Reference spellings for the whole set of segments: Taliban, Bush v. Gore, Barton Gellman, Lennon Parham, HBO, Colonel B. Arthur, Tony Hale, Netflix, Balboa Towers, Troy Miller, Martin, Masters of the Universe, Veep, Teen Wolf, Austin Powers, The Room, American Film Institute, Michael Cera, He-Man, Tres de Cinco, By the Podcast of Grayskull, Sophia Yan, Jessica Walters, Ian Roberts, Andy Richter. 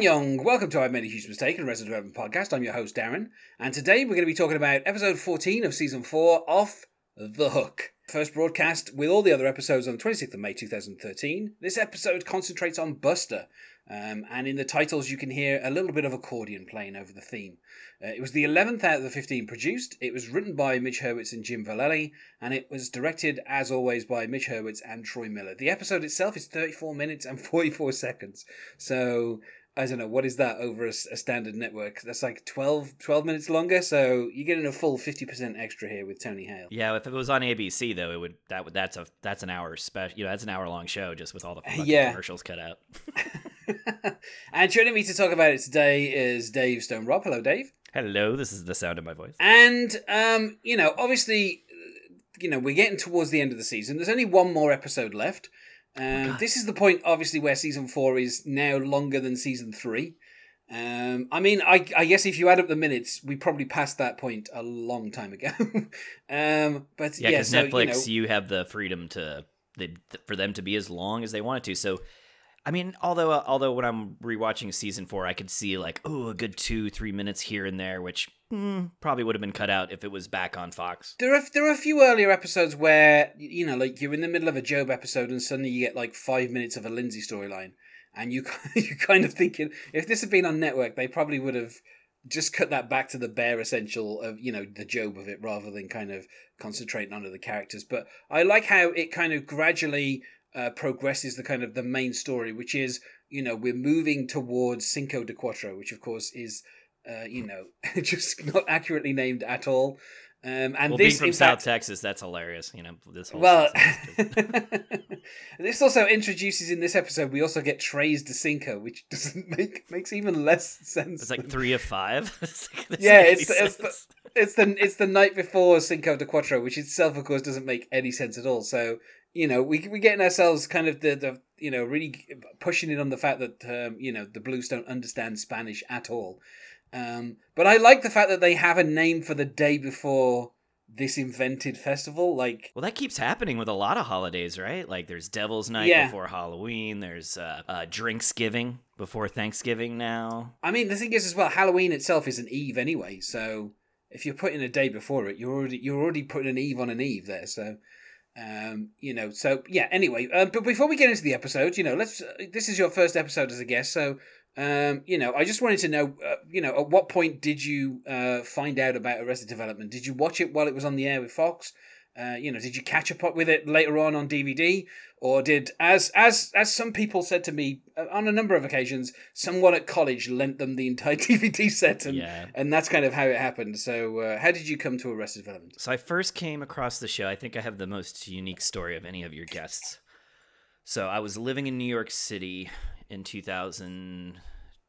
Annyeong, welcome to I've Made a Huge Mistake, a Resident Evil podcast. I'm your host, Darren, and today we're going to be talking about episode 14 of season 4 of The Hook. First broadcast with all the other episodes on the 26th of May 2013. This episode concentrates on Buster, and in the titles you can hear a little bit of accordion playing over the theme. It was the 11th out of the 15 produced. It was written by Mitch Hurwitz and Jim Vallely, and it was directed, as always, by Mitch Hurwitz and Troy Miller. The episode itself is 34 minutes and 44 seconds, so I don't know, what is that over a standard network? That's like 12 minutes longer, so you're getting a full 50% extra here with Tony Hale. Yeah, if it was on ABC though, it would that's an hour special. You know, that's an hour long show just with all the fucking commercials cut out. And joining me to talk about it today is Dave Stone Rob. Hello, Dave. Hello. This is the sound of my voice. And you know, obviously, you know, we're getting towards the end of the season. There's only one more episode left. This is the point, obviously, where season 4 is now longer than season 3. I mean, I guess if you add up the minutes, we probably passed that point a long time ago. But yeah, because Netflix, you have the freedom for them to be as long as they wanted to. So, I mean, although when I'm rewatching season 4, I could see like, a good 2-3 minutes here and there, which probably would have been cut out if it was back on Fox. There are a few earlier episodes where, you know, like you're in the middle of a Job episode and suddenly you get like 5 minutes of a Lindsay storyline, and you're kind of thinking, if this had been on network, they probably would have just cut that back to the bare essential of, you know, the Job of it, rather than kind of concentrating on the characters. But I like how it kind of gradually progresses the kind of the main story, which is, you know, we're moving towards Cinco de Cuatro, which of course is just not accurately named at all. And well, this being from South Texas, that's hilarious. You know, this whole this also introduces in this episode. We also get Tres de Cinco, which doesn't makes even less sense. It's like 3 of 5. It's the night before Cinco de Cuatro, which itself, of course, doesn't make any sense at all. So, you know, we're getting ourselves kind of the you know, really pushing it on the fact that you know, the Blues don't understand Spanish at all. But I like the fact that they have a name for the day before this invented festival. Like, well, that keeps happening with a lot of holidays, right? Like, there's Devil's Night before Halloween. There's Drinksgiving before Thanksgiving now. I mean, the thing is as well, Halloween itself is an eve anyway. So if you're putting a day before it, you're already putting an eve on an eve there. So, you know, so yeah. Anyway, but before we get into the episode, you know, this is your first episode as a guest, so. You know, I just wanted to know, you know, at what point did you find out about Arrested Development? Did you watch it while it was on the air with Fox? You know, did you catch up with it later on DVD? Or did, as some people said to me on a number of occasions, someone at college lent them the entire DVD set, and that's kind of how it happened. So how did you come to Arrested Development? So I first came across the show. I think I have the most unique story of any of your guests. So I was living in New York City in 2000,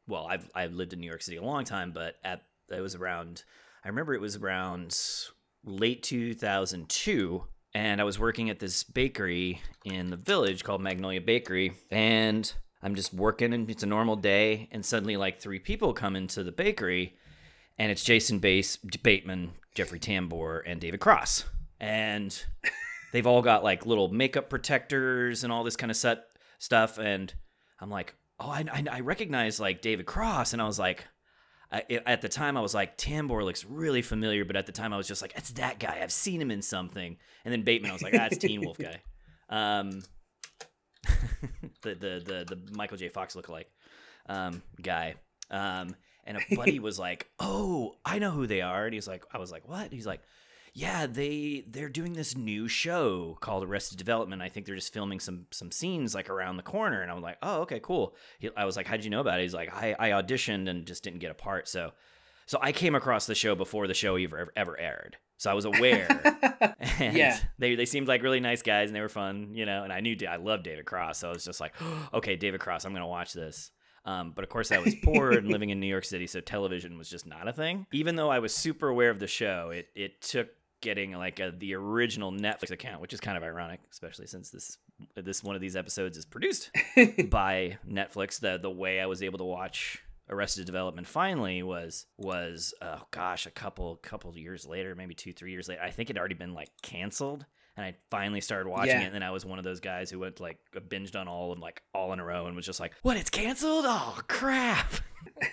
well, I've lived in New York City a long time, but I remember it was around late 2002, and I was working at this bakery in the Village called Magnolia Bakery, and I'm just working, and it's a normal day, and suddenly like 3 people come into the bakery, and it's Jason Bateman, Jeffrey Tambor, and David Cross, and they've all got like little makeup protectors and all this kind of stuff, and I'm like, oh, I recognize like David Cross, and I was like, at the time I was like, Tambor looks really familiar, but at the time I was just like, it's that guy. I've seen him in something. And then Bateman, I was like, that's Teen Wolf guy, the Michael J. Fox lookalike guy. And a buddy was like, oh, I know who they are. And I was like, what? And he's like, yeah, they're doing this new show called Arrested Development. I think they're just filming some scenes like around the corner. And I'm like, oh, okay, cool. I was like, how'd you know about it? He's like, I auditioned and just didn't get a part. So I came across the show before the show ever aired. So I was aware. And they seemed like really nice guys, and they were fun, you know. And I loved David Cross, so I was just like, oh, okay, David Cross, I'm gonna watch this. But of course I was poor and living in New York City, so television was just not a thing. Even though I was super aware of the show, it took getting like the original Netflix account, which is kind of ironic, especially since this one of these episodes is produced by Netflix. The way I was able to watch Arrested Development finally was a couple years later, maybe 2-3 years later. I think it had already been like canceled. and I finally started watching it, and then I was one of those guys who went, like, binged on all and, like, all in a row and was just like, what, it's canceled? Oh, crap.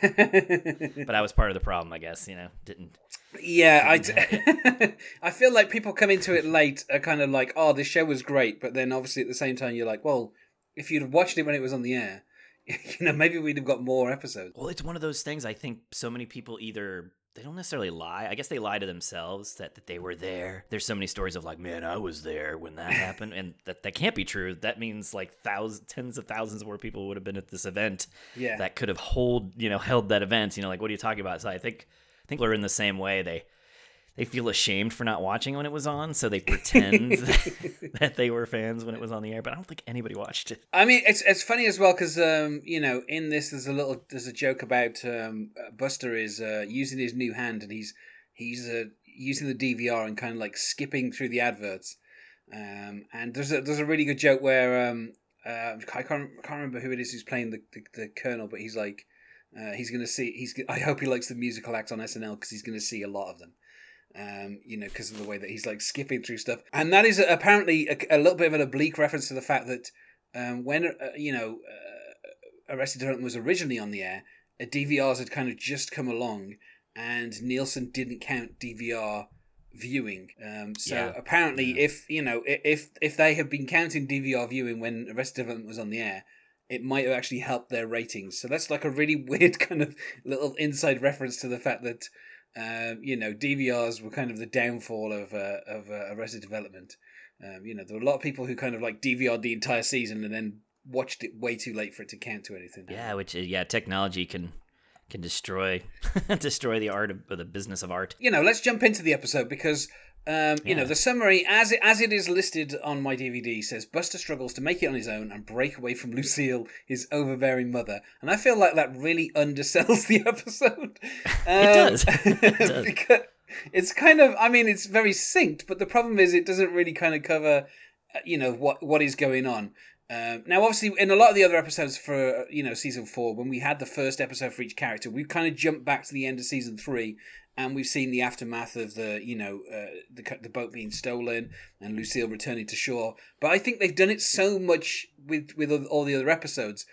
But I was part of the problem, I guess, you know, I feel like people come into it late are kind of like, oh, this show was great, but then obviously at the same time you're like, well, if you'd have watched it when it was on the air, you know, maybe we'd have got more episodes. Well, it's one of those things. I think so many people either, they don't necessarily lie. I guess they lie to themselves that they were there. There's so many stories of like, man, I was there when that happened. And that can't be true. That means like tens of thousands more people would have been at this event that could have held that event. You know, like, what are you talking about? So I think we're in the same way. They feel ashamed for not watching when it was on, so they pretend that they were fans when it was on the air. But I don't think anybody watched it. I mean, it's funny as well because you know, in this there's a joke about Buster is using his new hand, and he's using the DVR and kind of like skipping through the adverts. And there's a really good joke where I can't remember who it is who's playing the Colonel, but he's like he's gonna see I hope he likes the musical act on SNL because he's gonna see a lot of them. You know, because of the way that he's like skipping through stuff, and that is apparently a little bit of an oblique reference to the fact that when Arrested Development was originally on the air, DVRs had kind of just come along, and Nielsen didn't count DVR viewing. Apparently, if you know, if they had been counting DVR viewing when Arrested Development was on the air, it might have actually helped their ratings. So that's like a really weird kind of little inside reference to the fact that. You know, DVRs were kind of the downfall of Arrested Development. You know, there were a lot of people who kind of like DVR'd the entire season and then watched it way too late for it to count to anything. Yeah, technology can destroy the art of the business of art. You know, let's jump into the episode because you know, the summary as it is listed on my DVD says Buster struggles to make it on his own and break away from Lucille, his overbearing mother. And I feel like that really undersells the episode. It does. It does. Because it's kind of, I mean, it's very synced, but the problem is it doesn't really kind of cover, you know, what is going on. Now, obviously, in a lot of the other episodes for, you know, season 4, when we had the first episode for each character, we kind of jumped back to the end of season 3. And we've seen the aftermath of the, you know, the boat being stolen and Lucille returning to shore. But I think they've done it so much with all the other episodes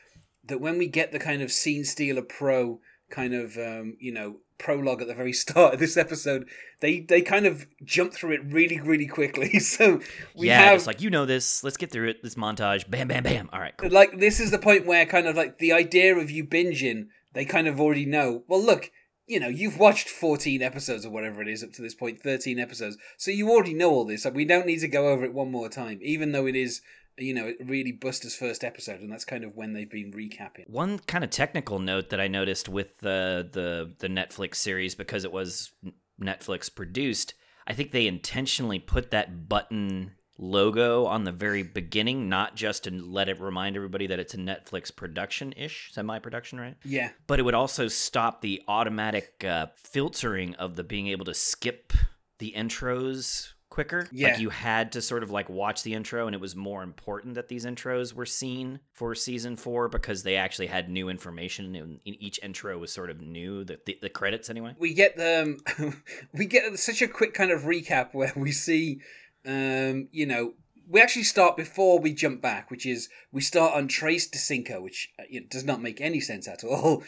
that when we get the kind of scene stealer pro kind of, you know, prologue at the very start of this episode, they kind of jump through it really, really quickly. So we have... it's like, you know this, let's get through it, this montage, bam, bam, bam. All right, cool. Like, this is the point where kind of like the idea of you binging, they kind of already know, well, look... You know, you've watched 14 episodes or whatever it is up to this point, 13 episodes. So you already know all this. Like, we don't need to go over it one more time, even though it is, you know, really Buster's first episode. And that's kind of when they've been recapping. One kind of technical note that I noticed with the Netflix series, because it was Netflix produced, I think they intentionally put that button logo on the very beginning, not just to let it remind everybody that it's a Netflix production-ish, semi-production, right? Yeah. But it would also stop the automatic filtering of the being able to skip the intros quicker. Yeah. Like you had to sort of like watch the intro, and it was more important that these intros were seen for season 4 because they actually had new information, and each intro was sort of new, the credits anyway. We get such a quick kind of recap where we see... you know, we actually start before we jump back, which is we start on Trace DeCinco, which does not make any sense at all,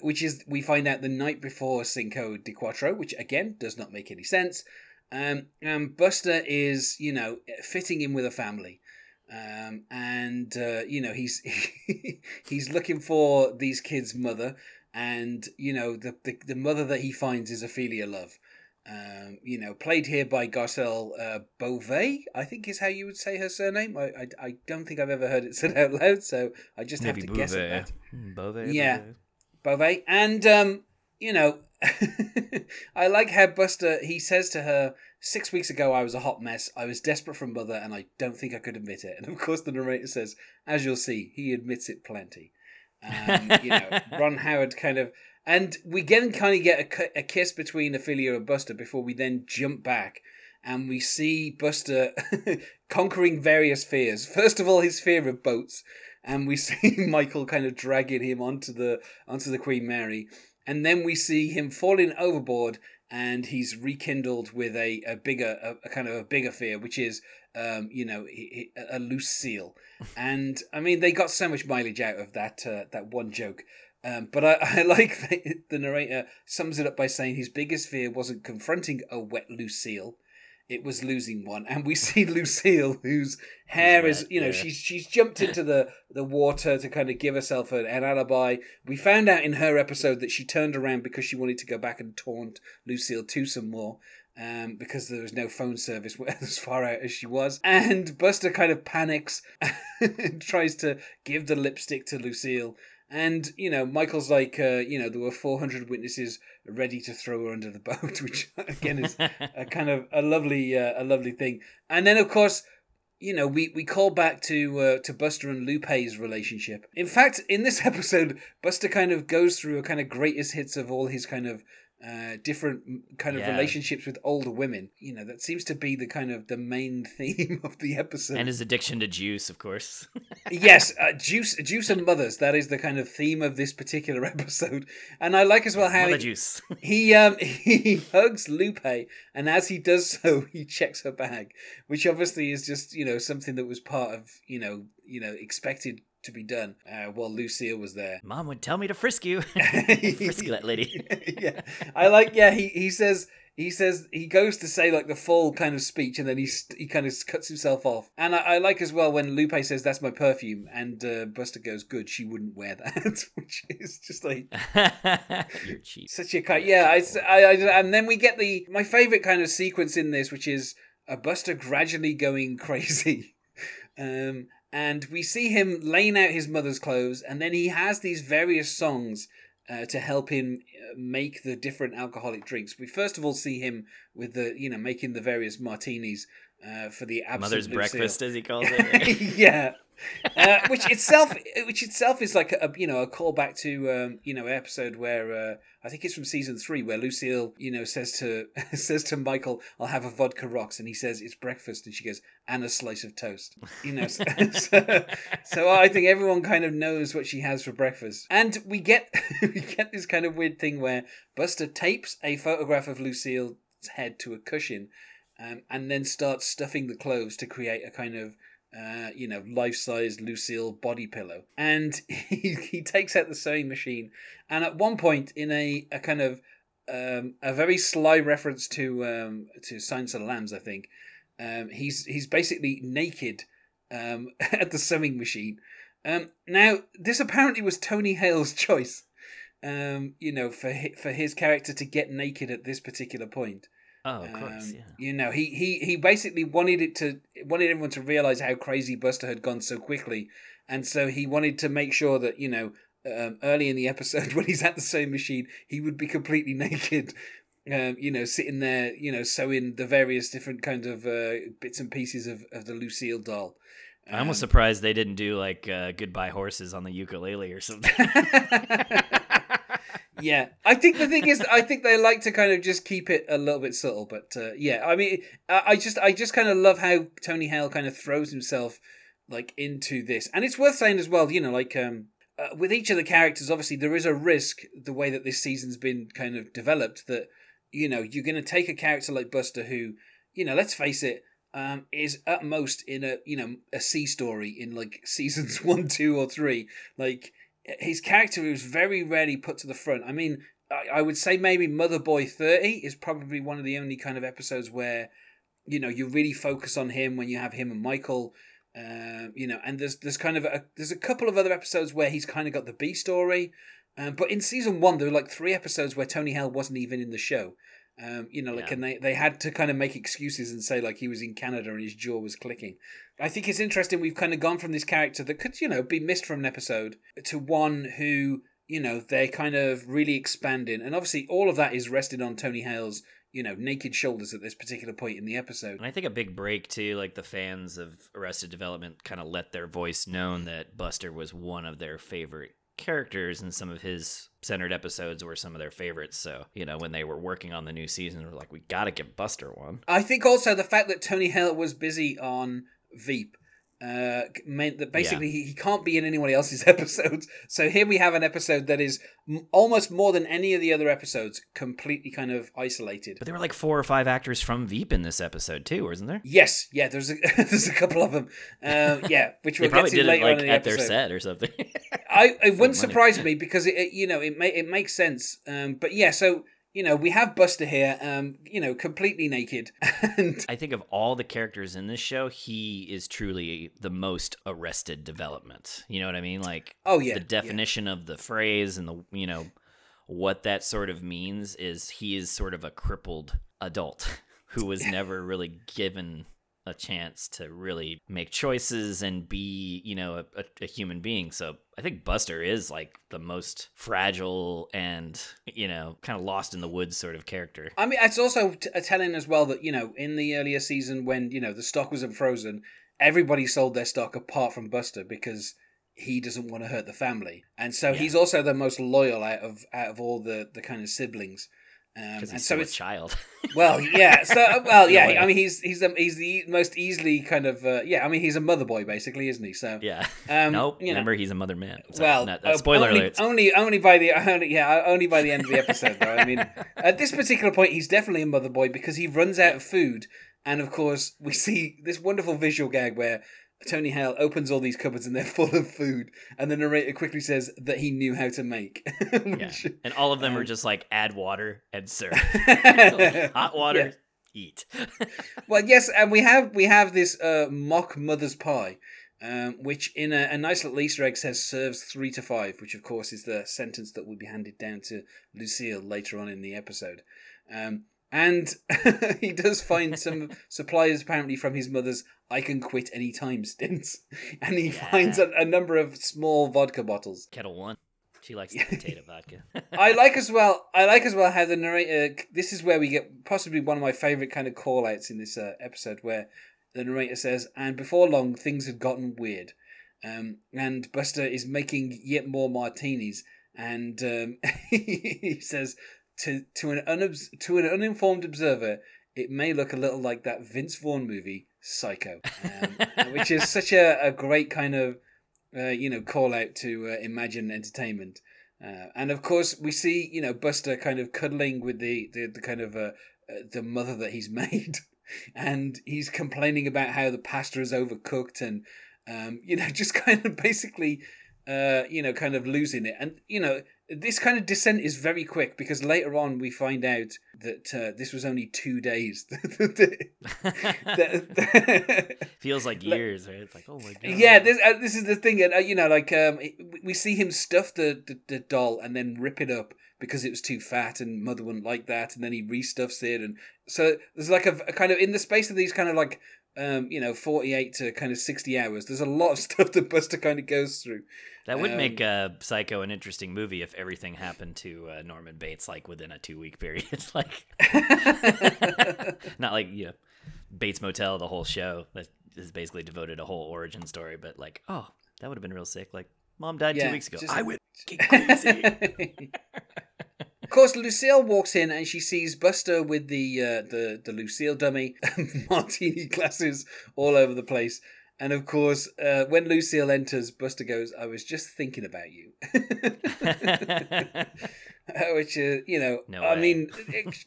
which is we find out the night before Cinco de Cuatro, which again does not make any sense. And Buster is, you know, fitting in with a family. And, you know, he's looking for these kids' mother, and, you know, the mother that he finds is Ophelia Love. You know, played here by Garcelle Beauvais, I think is how you would say her surname. I don't think I've ever heard it said out loud, so I just maybe have to Beauvais. Guess at that. Beauvais. Yeah, Beauvais. And, you know, I like how Buster, he says to her, 6 weeks ago I was a hot mess, I was desperate for mother, and I don't think I could admit it. And of course the narrator says, as you'll see, he admits it plenty. You know, Ron Howard kind of... And we then kind of get a kiss between Ophelia and Buster before we then jump back and we see Buster conquering various fears. First of all, his fear of boats. And we see Michael kind of dragging him onto the Queen Mary. And then we see him falling overboard and he's rekindled with a kind of a bigger fear, which is a loose seal. And I mean, they got so much mileage out of that one joke. But I like that the narrator sums it up by saying his biggest fear wasn't confronting a wet loose seal, it was losing one. And we see Lucille, whose hair is, she's jumped into the water to kind of give herself an alibi. We found out in her episode that she turned around because she wanted to go back and taunt Lucille too some more, because there was no phone service as far out as she was. And Buster kind of panics and tries to give the lipstick to Lucille. And, Michael's like, there were 400 witnesses ready to throw her under the boat, which, again, is a kind of a lovely thing. And then, of course, we call back to Buster and Lupe's relationship. In fact, in this episode, Buster kind of goes through a kind of greatest hits of all his kind of different kind of relationships with older women. That seems to be the kind of the main theme of the episode. And his addiction to juice, of course. Yes, juice and mothers. That is the kind of theme of this particular episode. And I like as well how juice. He hugs Lupe, and as he does so, he checks her bag, which obviously is just something that was part of expected to be done while Lucille was there. Mom would tell me to frisk you. Frisk that lady. Yeah, I like. Yeah, he says he goes to say like the full kind of speech, and then he kind of cuts himself off. And I like as well when Lupe says, "That's my perfume," and Buster goes, "Good, she wouldn't wear that," which is just like you're cheap. Such a kind. Yeah, and then we get my favorite kind of sequence in this, which is Buster gradually going crazy. And we see him laying out his mother's clothes, and then he has these various songs to help him make the different alcoholic drinks. We first of all see him with the, making the various martinis for the absent mother's Lucille. Breakfast, as he calls it. Yeah, which itself is like a callback to an episode where I think it's from season 3 where Lucille says to Michael, "I'll have a vodka rocks," and he says it's breakfast, and she goes, "And a slice of toast." So I think everyone kind of knows what she has for breakfast. And we get this kind of weird thing where Buster tapes a photograph of Lucille's head to a cushion. And then starts stuffing the clothes to create a kind of, life-sized Lucille body pillow. And he takes out the sewing machine. And at one point, in a kind of a very sly reference to Silence of the Lambs, I think, he's basically naked at the sewing machine. Now, this apparently was Tony Hale's choice, for his character to get naked at this particular point. Oh, of course, yeah. He basically wanted everyone to realize how crazy Buster had gone so quickly, and so he wanted to make sure that early in the episode when he's at the sewing machine, he would be completely naked, sitting there, sewing the various different kind of bits and pieces of the Lucille doll. I'm almost surprised they didn't do like Goodbye Horses on the ukulele or something. Yeah, I think the thing is, I think they like to kind of just keep it a little bit subtle, but I mean, I just kind of love how Tony Hale kind of throws himself like into this, and it's worth saying as well, with each of the characters, obviously there is a risk the way that this season's been kind of developed that you're going to take a character like Buster who, let's face it, is at most in a C story in like seasons 1, 2, or 3, like. His character is very rarely put to the front. I mean, I would say maybe Mother Boy 30 is probably one of the only kind of episodes where, you really focus on him when you have him and Michael, and there's a couple of other episodes where he's kind of got the B story. But in season 1, there were like 3 episodes where Tony Hale wasn't even in the show. And they had to kind of make excuses and say like he was in Canada and his jaw was clicking. I think it's interesting we've kind of gone from this character that could, be missed from an episode to one who, they're kind of really expanding. And obviously all of that is rested on Tony Hale's, naked shoulders at this particular point in the episode. And I think a big break too, like the fans of Arrested Development kind of let their voice known that Buster was one of their favorite characters, and some of his centered episodes were some of their favorites. So when they were working on the new season, we're like, we gotta get Buster one. I think also the fact that Tony Hale was busy on Veep meant that basically he can't be in anyone else's episodes. So here we have an episode that is almost more than any of the other episodes, completely kind of isolated. But there were like 4 or 5 actors from Veep in this episode too, wasn't there? Yes, yeah, there's a, there's a couple of them. Which we'll get to later on in the episode. They probably did it like at their set or something. It wouldn't surprise me because it makes sense. But yeah, so. You know, we have Buster here, completely naked. And I think of all the characters in this show, he is truly the most Arrested Development. You know what I mean? Like, the definition of the phrase and the, you know, what that sort of means is he is sort of a crippled adult who was never really given a chance to really make choices and be, you know, a human being. So I think Buster is like the most fragile and, you know, kind of lost in the woods sort of character. I mean, it's also telling as well that, you know, in the earlier season when, you know, the stock wasn't frozen, everybody sold their stock apart from Buster because he doesn't want to hurt the family. And so he's also the most loyal out of all the kind of siblings. Because he's so a child. I mean, he's the most easily kind of I mean, he's a mother boy basically, isn't he? So yeah. Remember, he's a mother man. So spoiler alert. Only by the end of the episode. Though I mean, at this particular point, he's definitely a mother boy because he runs out of food, and of course, we see this wonderful visual gag where Tony Hale opens all these cupboards and they're full of food, and the narrator quickly says that he knew how to make. And all of them are just like, add water and serve. Hot water, eat. Well, yes, and we have this mock mother's pie, which in a nice little Easter egg says serves 3 to 5, which of course is the sentence that will be handed down to Lucille later on in the episode. And he does find some supplies apparently from his mother's I can quit anytime stints. And he finds a number of small vodka bottles. Kettle One. She likes the potato vodka. I like as well how the narrator, this is where we get possibly one of my favourite kind of call outs in this episode, where the narrator says, and before long things had gotten weird. And Buster is making yet more martinis. And he says, To an uninformed observer, it may look a little like that Vince Vaughn movie, Psycho, which is such a great kind of, call out to Imagine Entertainment. And of course, we see, you know, Buster kind of cuddling with the kind of the mother that he's made. And he's complaining about how the pasta is overcooked and, just kind of basically, kind of losing it. And, you know, this kind of descent is very quick because later on we find out that this was only 2 days. Feels like years, right? It's like, oh my God. Yeah, this is the thing. We see him stuff the doll and then rip it up because it was too fat and mother wouldn't like that. And then he restuffs it. And so there's like a kind of, in the space of these kind of like, 48 to kind of 60 hours. There's a lot of stuff that Buster kind of goes through. That would make Psycho an interesting movie if everything happened to Norman Bates like within a 2-week period. Like, not like Bates Motel, the whole show that is basically devoted a whole origin story. But like, oh, that would have been real sick. Like, mom died 2 weeks ago. I would get crazy. Of course, Lucille walks in and she sees Buster with the Lucille dummy, martini glasses all over the place. And of course, when Lucille enters, Buster goes, I was just thinking about you. Which,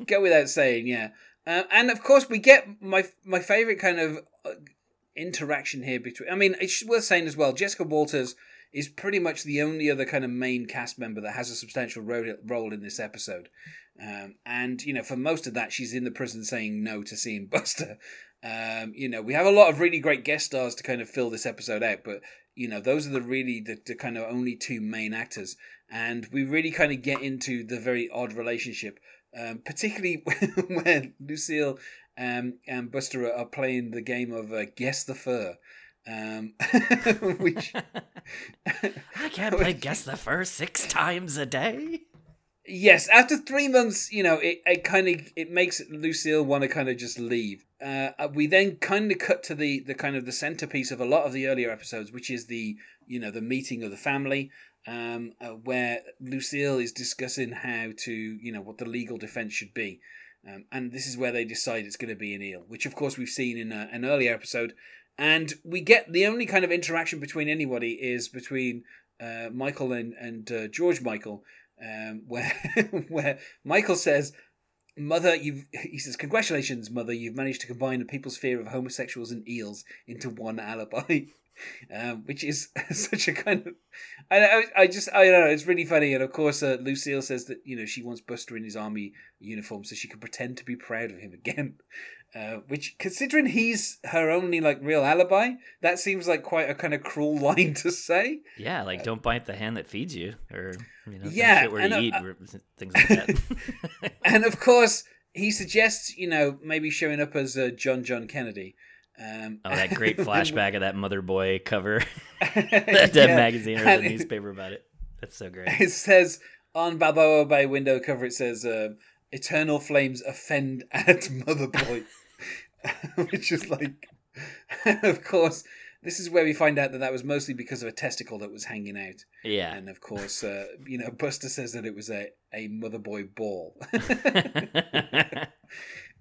go without saying, yeah. And of course, we get my favorite kind of interaction here between... I mean, it's worth saying as well, Jessica Walters is pretty much the only other kind of main cast member that has a substantial role in this episode. And, you know, for most of that, she's in the prison saying no to seeing Buster. We have a lot of really great guest stars to kind of fill this episode out, but, you know, those are the kind of only two main actors. And we really kind of get into the very odd relationship, particularly when Lucille and Buster are playing the game of Guess the Fur. I can't play Guess the Fur 6 times a day. Yes, after 3 months, you know, it makes Lucille want to kind of just leave. We then kind of cut to the kind of the centerpiece of a lot of the earlier episodes, which is the meeting of the family, where Lucille is discussing how to, what the legal defense should be. And this is where they decide it's going to be an eel, which of course we've seen in an earlier episode. And we get the only kind of interaction between anybody is between Michael and George Michael, where where Michael says, "Mother, he says, congratulations, Mother, you've managed to combine the people's fear of homosexuals and eels into one alibi," which is such a kind of, I don't know, it's really funny. And of course, Lucille says that, you know, she wants Buster in his army uniform so she can pretend to be proud of him again. Which, considering he's her only, like, real alibi, that seems like quite a kind of cruel line to say. Yeah, like, don't bite the hand that feeds you, or, you know, shit where you eat, things like that. And, of course, he suggests, you know, maybe showing up as John Kennedy. That great flashback of that Mother Boy cover, that magazine or the newspaper about it. That's so great. It says, on Balboa Bay window cover, it says, "Eternal flames offend at Mother Boy." Which is like, of course, this is where we find out that that was mostly because of a testicle that was hanging out. Yeah. And of course, you know, Buster says that it was a Mother Boy ball.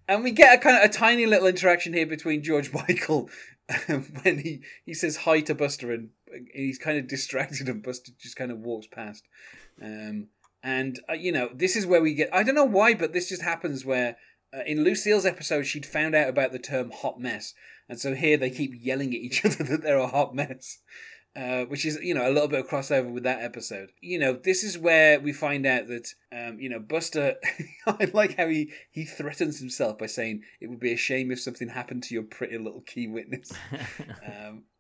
And we get a kind of a tiny little interaction here between George Michael when he says hi to Buster, and he's kind of distracted and Buster just kind of walks past. And, you know, this is where we get, I don't know why, but this just happens where in Lucille's episode, she'd found out about the term hot mess. And so here they keep yelling at each other that they're a hot mess, which is, you know, a little bit of crossover with that episode. You know, this is where we find out that, you know, Buster, I like how he threatens himself by saying, "It would be a shame if something happened to your pretty little key witness."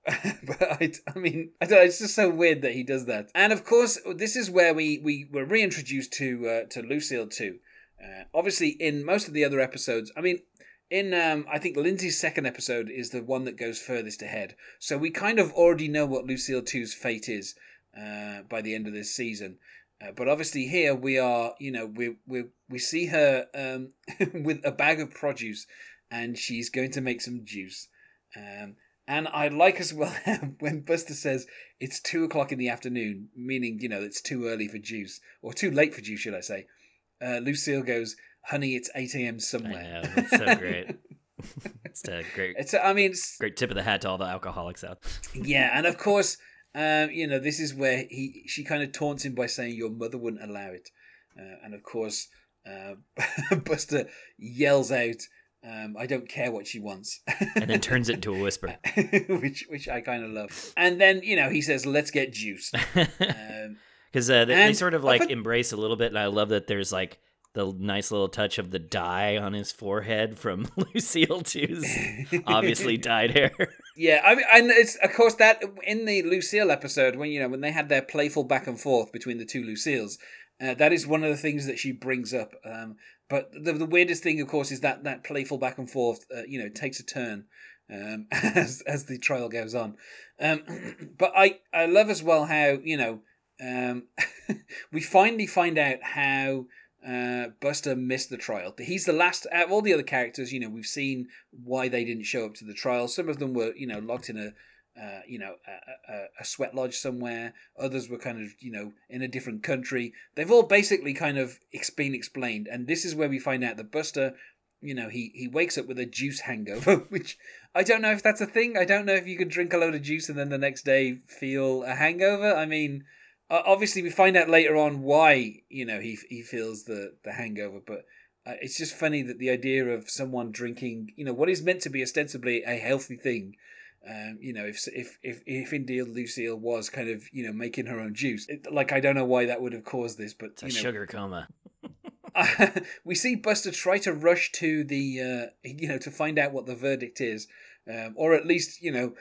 But I mean, I don't know, it's just so weird that he does that. And of course, this is where we were reintroduced to Lucille too. Obviously, in most of the other episodes, I mean, in I think Lindsay's second episode is the one that goes furthest ahead. So we kind of already know what Lucille 2's fate is by the end of this season. But obviously here we are, you know, we see her with a bag of produce, and she's going to make some juice. And I like as well when Buster says it's 2:00 in the afternoon, meaning, you know, it's too early for juice, or too late for juice, should I say. Lucille goes, "Honey, it's 8 a.m. somewhere." I know, that's so great. It's a great, great tip of the hat to all the alcoholics out. Yeah, and of course, you know, this is where she kind of taunts him by saying, "Your mother wouldn't allow it." And of course, Buster yells out, "I don't care what she wants." And then turns it into a whisper. which I kind of love. And then, you know, he says, "Let's get juice." Because they sort of like embrace a little bit. And I love that there's like the nice little touch of the dye on his forehead from Lucille 2's obviously dyed hair. Yeah, I mean, and it's, of course, that in the Lucille episode, when, you know, when they had their playful back and forth between the two Lucilles, that is one of the things that she brings up. But the weirdest thing, of course, is that playful back and forth, you know, takes a turn as the trial goes on. But I love as well how, you know, we finally find out how Buster missed the trial. He's the last out of all the other characters. You know, we've seen why they didn't show up to the trial. Some of them were, you know, locked in a sweat lodge somewhere. Others were kind of, you know, in a different country. They've all basically kind of been explained. And this is where we find out that Buster, you know, he wakes up with a juice hangover, which I don't know if that's a thing. I don't know if you can drink a load of juice and then the next day feel a hangover. I mean, obviously we find out later on why, you know, he feels the hangover, but it's just funny that the idea of someone drinking, you know, what is meant to be ostensibly a healthy thing. You know, if indeed Lucille was kind of, you know, making her own juice, like, I don't know why that would have caused this, but it's sugar coma. We see Buster try to rush to the, you know, to find out what the verdict is, or at least, you know,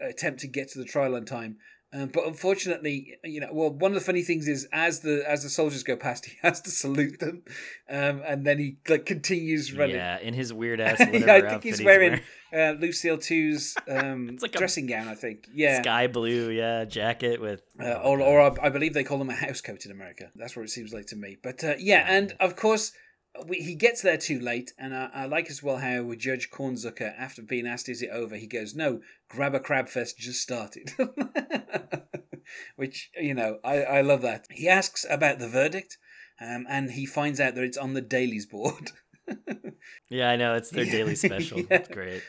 attempt to get to the trial on time. But unfortunately, you know, well, one of the funny things is as the soldiers go past, he has to salute them, and then he like continues running. Yeah, in his weird ass whatever yeah, I think he's wearing Lucille 2's it's like dressing gown, I think. Yeah, sky blue, yeah, jacket with, or I believe they call them a house coat in America. That's what it seems like to me. But yeah, and of course he gets there too late, and I like as well how Judge Kornzucker, after being asked, "Is it over?" he goes, "No, Grab a Crab Fest just started." Which, you know, I love that. He asks about the verdict, and he finds out that it's on the dailies board. Yeah, I know. It's their daily special. Yeah. It's great.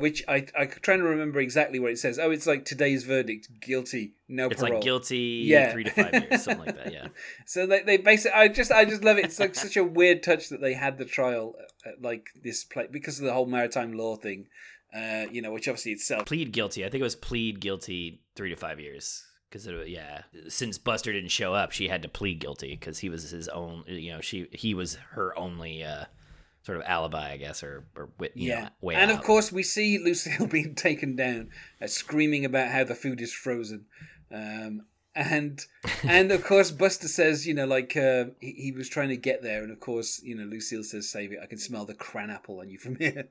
Which I'm trying to remember exactly what it says. Oh, it's like today's verdict, guilty, no parole. It's like guilty, 3 to 5 years, something like that, yeah. So they basically, I just love it. It's like such a weird touch that they had the trial at like this place because of the whole maritime law thing, which obviously itself. Plead guilty. I think it was plead guilty 3 to 5 years. Because since Buster didn't show up, she had to plead guilty because he was his own. He was her only sort of alibi, I guess, or way and out. Of course, we see Lucille being taken down, screaming about how the food is frozen, and of course Buster says, he was trying to get there, and of course, Lucille says, "Save it! I can smell the cran apple on you from here."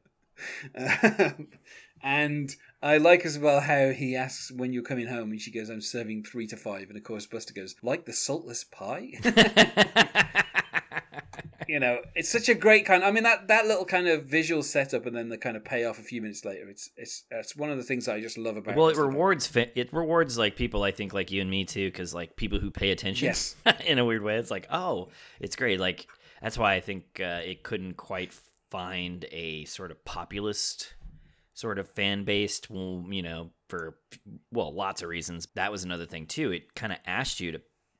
And I like as well how he asks when you're coming home, and she goes, "I'm serving 3 to 5." And of course, Buster goes, "Like the saltless pie." It's such a great kind. I mean, that little kind of visual setup, and then the kind of payoff a few minutes later. It's one of the things that I just love about. Well, it rewards like people I think like you and me too, because like people who pay attention. Yes. In a weird way, it's like, oh, it's great. Like that's why I think it couldn't quite find a sort of populist. Sort of fan-based, for lots of reasons. That was another thing, too. It kind of asked you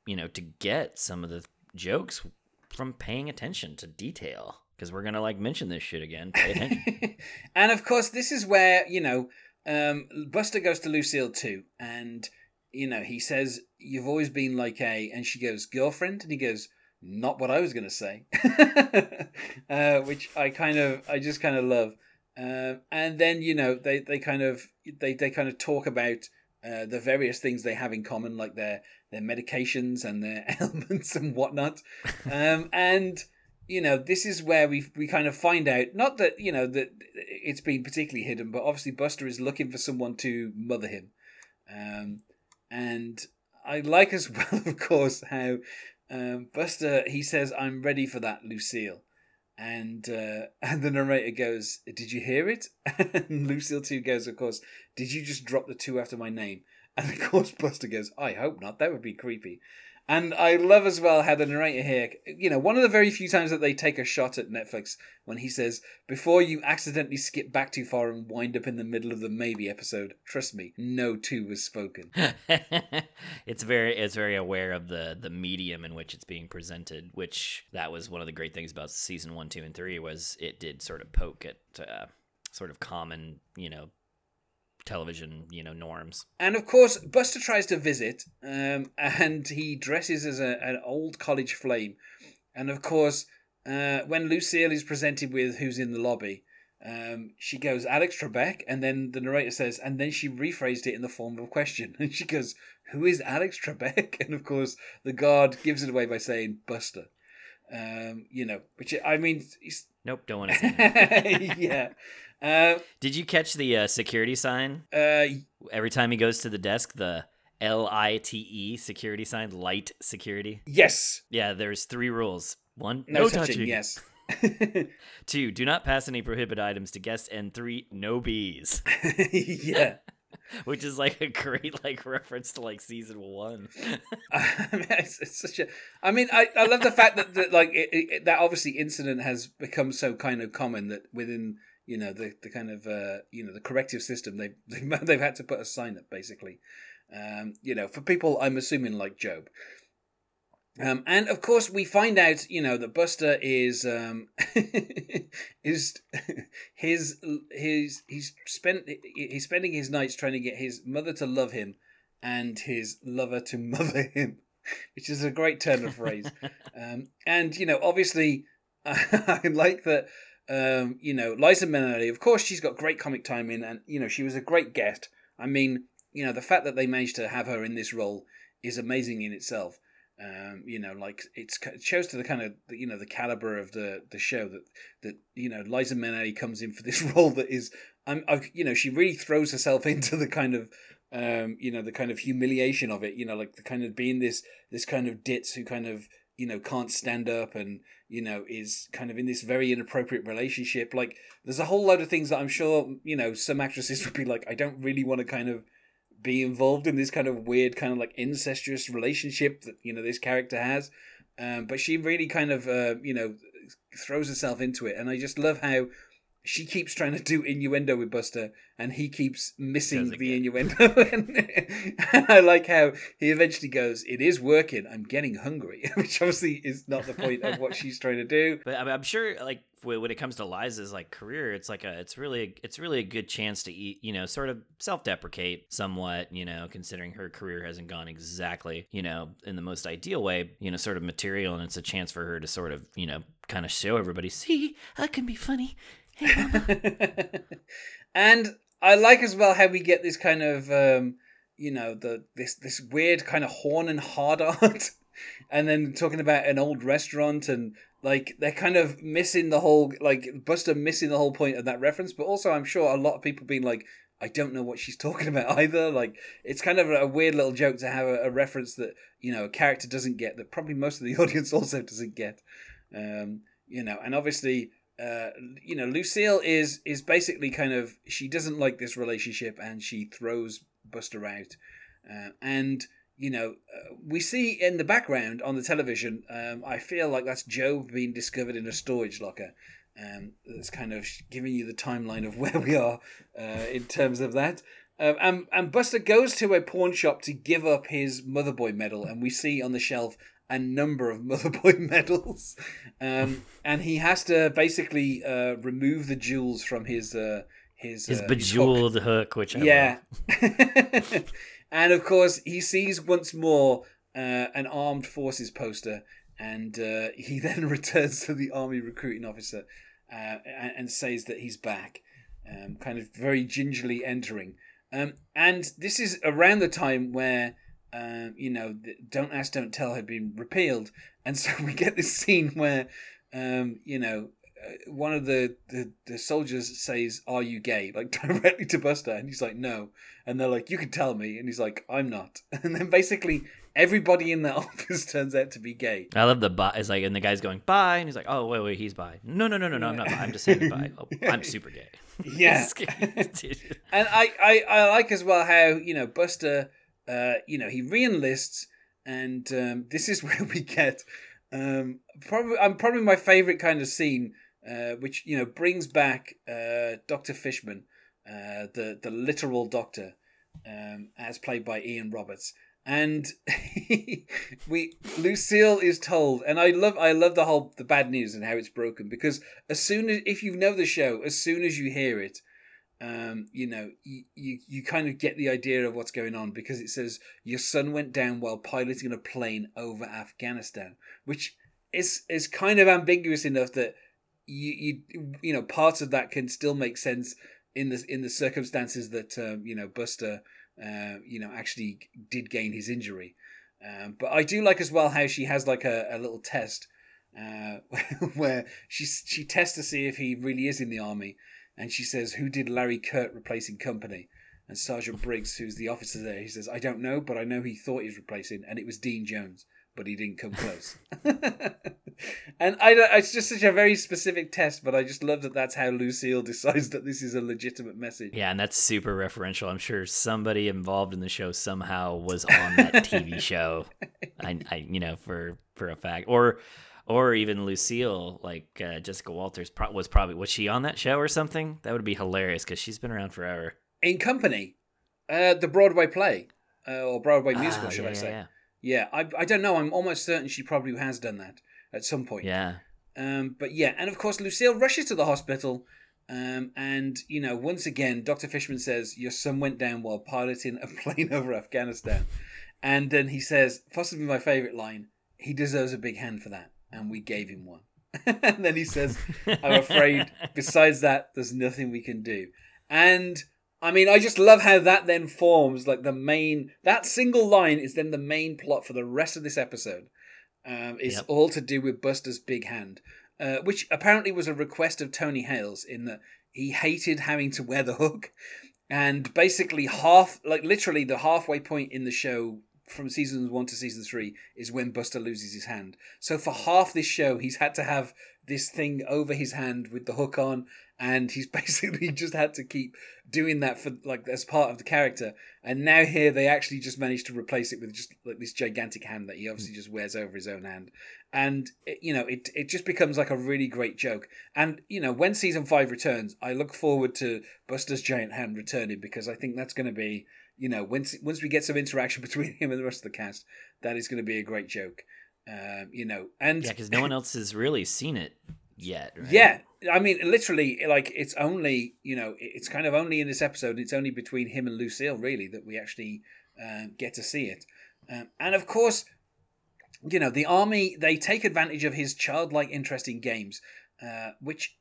to get some of the jokes from paying attention to detail, because we're going to, mention this shit again. Pay attention. And, of course, this is where, Buster goes to Lucille, too, and, he says, "You've always been like a..." And she goes, "Girlfriend?" And he goes, "Not what I was going to say." Which I just kind of love. And then they kind of talk about the various things they have in common, like their medications and their ailments and whatnot. This is where we kind of find out, not that that it's been particularly hidden, but obviously Buster is looking for someone to mother him. And I like as well, of course, how Buster, he says, "I'm ready for that, Lucille." And the narrator goes, "Did you hear it?" And Lucille too goes, of course, "Did you just drop the 2 after my name?" And of course Buster goes, "I hope not. That would be creepy." And I love as well how the narrator here, one of the very few times that they take a shot at Netflix, when he says, "Before you accidentally skip back too far and wind up in the middle of the maybe episode, trust me, no 2 was spoken." It's very aware of the medium in which it's being presented, which that was one of the great things about season 1, 2, and 3 was it did sort of poke at sort of common, television, norms. And of course, Buster tries to visit, and he dresses as an old college flame. And of course, when Lucille is presented with who's in the lobby, she goes, "Alex Trebek," and then the narrator says, and then she rephrased it in the form of a question, and she goes, "Who is Alex Trebek?" And of course, the guard gives it away by saying Buster. Which I mean, nope, don't want to see that. Yeah. Did you catch the security sign? Every time he goes to the desk, the LITE security sign, light security. Yes. Yeah, there's 3 rules. 1, no touching. Yes. 2, do not pass any prohibited items to guests. And 3, no bees. Yeah. Which is a great reference to season 1. I mean, it's such a. I mean, I love the fact that that obviously incident has become so kind of common that within the kind of the corrective system they've had to put a sign up basically, for people I'm assuming like Job. And of course, we find out, that Buster is, he's spending his nights trying to get his mother to love him and his lover to mother him, which is a great turn of phrase. Obviously I like that, Liza Minnelli, of course, she's got great comic timing and, she was a great guest. I mean, the fact that they managed to have her in this role is amazing in itself. It shows to the kind of the caliber of the show that Liza Minnelli comes in for this role that is she really throws herself into the kind of the kind of humiliation of it, the kind of being this kind of ditz who kind of can't stand up and is kind of in this very inappropriate relationship. There's a whole load of things that I'm sure some actresses would be like, I don't really want to kind of be involved in this kind of weird kind of incestuous relationship that this character has, but she really kind of throws herself into it. And I just love how she keeps trying to do innuendo with Buster and he keeps missing the innuendo. And I like how he eventually goes, "It is working. I'm getting hungry," which obviously is not the point of what she's trying to do. But I'm sure, like, when it comes to Liza's like career, it's like it's really a good chance to eat, you know, sort of self-deprecate somewhat, you know, considering her career hasn't gone exactly, you know, in the most ideal way, you know, sort of material. And it's a chance for her to sort of, you know, kind of show everybody, "See, I can be funny. Hey, Mama." And I like as well how we get this kind of, you know, this weird kind of horn and hard art, and then talking about an old restaurant, and like they're kind of missing the whole, like Buster missing the whole point of that reference, but also I'm sure a lot of people being like, I don't know what she's talking about either. Like, it's kind of a weird little joke to have a reference that, you know, a character doesn't get, that probably most of the audience also doesn't get, you know, and obviously. You know, Lucille is basically kind of, she doesn't like this relationship and she throws Buster out. And, you know, we see in the background on the television, I feel like that's Joe being discovered in a storage locker. That's kind of giving you the timeline of where we are in terms of that. And Buster goes to a pawn shop to give up his Motherboy medal. And we see on the shelf a number of Motherboy medals, and he has to basically remove the jewels from his bejeweled hook, which I love. And of course he sees once more an armed forces poster, and he then returns to the army recruiting officer and says that he's back, kind of very gingerly entering, and this is around the time where. You know, Don't Ask, Don't Tell had been repealed. And so we get this scene where, you know, one of the soldiers says, "Are you gay?" Like directly to Buster. And he's like, "No." And they're like, "You can tell me." And he's like, "I'm not." And then basically everybody in that office turns out to be gay. I love the bi. It's like, and the guy's going, "Bi." And he's like, "Oh, wait, he's bi." No, I'm not bi. I'm just saying bi. Oh, I'm super gay. Yeah. And I like as well how, you know, Buster... you know, he re-enlists, and this is where we get probably my favorite kind of scene, which, you know, brings back Dr. Fishman, the literal doctor, as played by Ian Roberts, and Lucille is told, and I love the bad news and how it's broken, because as soon as, if you know the show, as soon as you hear it. You know, you kind of get the idea of what's going on, because it says your son went down while piloting a plane over Afghanistan, which is kind of ambiguous enough that you know, parts of that can still make sense in the circumstances that you know, Buster you know, actually did gain his injury, but I do like as well how she has like a little test where she tests to see if he really is in the army. And she says, "Who did Larry Kurt replace in company?" And Sergeant Briggs, who's the officer there, he says, "I don't know, but I know he thought he was replacing, and it was Dean Jones, but he didn't come close." And it's just such a very specific test, but I just love that that's how Lucille decides that this is a legitimate message. Yeah, and that's super referential. I'm sure somebody involved in the show somehow was on that TV show, I you know, for a fact. Or even Lucille, like Jessica Walters, was she on that show or something? That would be hilarious, because she's been around forever. In Company, the Broadway play, or Broadway musical, should I say? Yeah. I don't know. I'm almost certain she probably has done that at some point. Yeah. But yeah, and of course Lucille rushes to the hospital, and you know, once again, Dr. Fishman says, "Your son went down while piloting a plane over Afghanistan," and then he says, possibly my favorite line, "He deserves a big hand for that. And we gave him one." And then he says, "I'm afraid, besides that, there's nothing we can do." And I mean, I just love how that then forms like that single line is then the main plot for the rest of this episode. It's all to do with Buster's big hand, which apparently was a request of Tony Hale's, in that he hated having to wear the hook. And basically literally the halfway point in the show from seasons 1 to season 3 is when Buster loses his hand. So for half this show, he's had to have this thing over his hand with the hook on, and he's basically just had to keep doing that for like as part of the character. And now here they actually just managed to replace it with just like this gigantic hand that he obviously just wears over his own hand. And it just becomes like a really great joke. And when season 5 returns, I look forward to Buster's giant hand returning, because I think that's going to be, once we get some interaction between him and the rest of the cast, that is going to be a great joke. And yeah, because no one else has really seen it yet, right? Yeah, I mean, literally, like, it's only, it's kind of only in this episode, it's only between him and Lucille, really, that we actually get to see it. And of course, the army, they take advantage of his childlike interest in games, which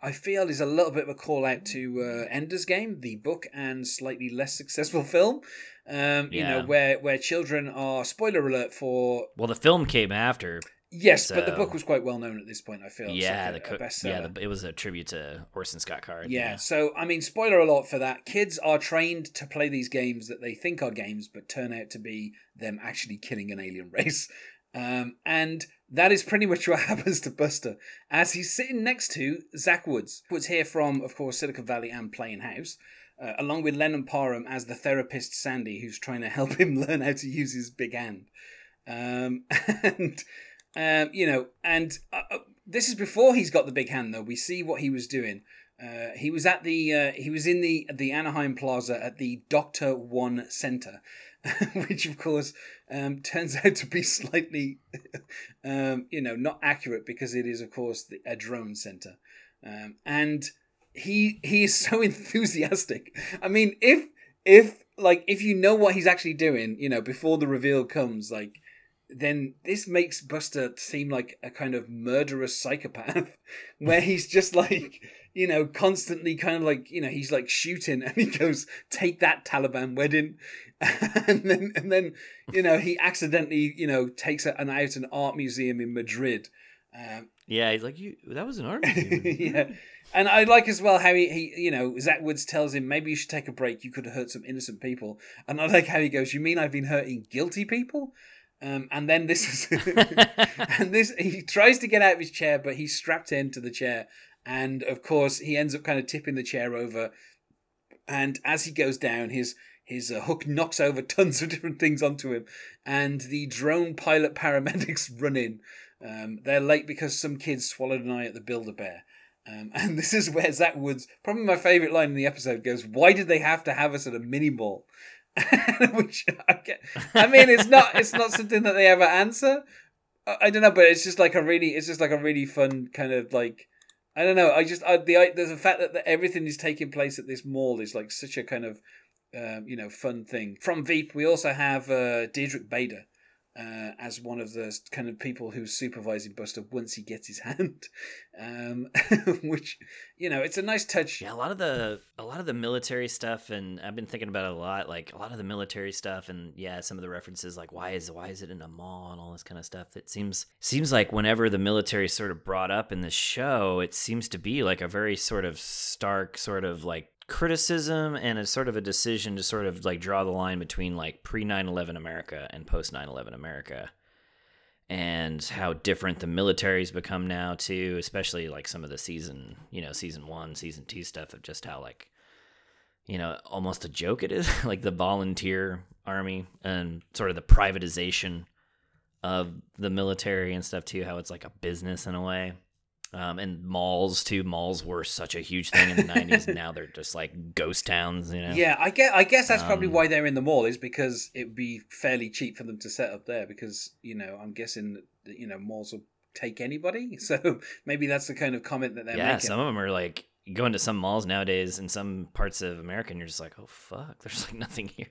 I feel is a little bit of a call out to Ender's Game, the book and slightly less successful film. Where children are, spoiler alert for... Well, the film came after. Yes, so... but the book was quite well known at this point, I feel. Yeah, like the bestseller. Yeah, it was a tribute to Orson Scott Card. Yeah, so, I mean, spoiler alert for that. Kids are trained to play these games that they think are games, but turn out to be them actually killing an alien race. And that is pretty much what happens to Buster, as he's sitting next to Zach Woods, who was here from, of course, Silicon Valley and Playing House, along with Lennon Parham as the therapist Sandy, who's trying to help him learn how to use his big hand. This is before he's got the big hand, though. We see what he was doing. He was in the Anaheim Plaza at the Dr. One Center, which, of course, turns out to be slightly, not accurate, because it is, of course, a drone center. And he is so enthusiastic. I mean, if you know what he's actually doing, before the reveal comes, like, then this makes Buster seem like a kind of murderous psychopath, where he's just like, constantly kind of like, he's like shooting, and he goes, "Take that, Taliban wedding." And then, he accidentally, takes an out to an art museum in Madrid. He's like, that was an art museum. Yeah. And I like as well how he Zach Woods tells him, maybe you should take a break. You could have hurt some innocent people. And I like how he goes, you mean I've been hurting guilty people? And then this is, he tries to get out of his chair, but he's strapped into the chair. And of course, he ends up kind of tipping the chair over. And as he goes down, his hook knocks over tons of different things onto him. And the drone pilot paramedics run in. They're late because some kids swallowed an eye at the Build-A-Bear. And this is where Zach Woods, probably my favorite line in the episode, goes, "Why did they have to have us at a mini mall?" Which it's not something that they ever answer. I don't know, but it's just like a really fun kind of like, I don't know. The fact that everything is taking place at this mall is like such a kind of fun thing. From Veep, we also have Diedrich Bader as one of the kind of people who's supervising Buster once he gets his hand, which it's a nice touch. Yeah, a lot of the military stuff, and I've been thinking about it a lot, like a lot of the military stuff, and yeah, some of the references, like why is it in a mall and all this kind of stuff. It seems like whenever the military is sort of brought up in the show, it seems to be like a very sort of stark sort of like criticism, and it's sort of a decision to sort of like draw the line between like pre-9/11 America and post-9/11 America, and how different the military's become now too, especially like some of the season 1, season 2 stuff, of just how like, almost a joke it is, like the volunteer army and sort of the privatization of the military and stuff too, how it's like a business in a way. And malls too. Malls were such a huge thing in the 90s. Now they're just like ghost towns, Yeah, I guess that's probably why they're in the mall, is because it would be fairly cheap for them to set up there, because, I'm guessing, malls will take anybody. So maybe that's the kind of comment that they're making. Yeah, some of them are like, you go into some malls nowadays in some parts of America and you're just like, oh, fuck, there's like nothing here.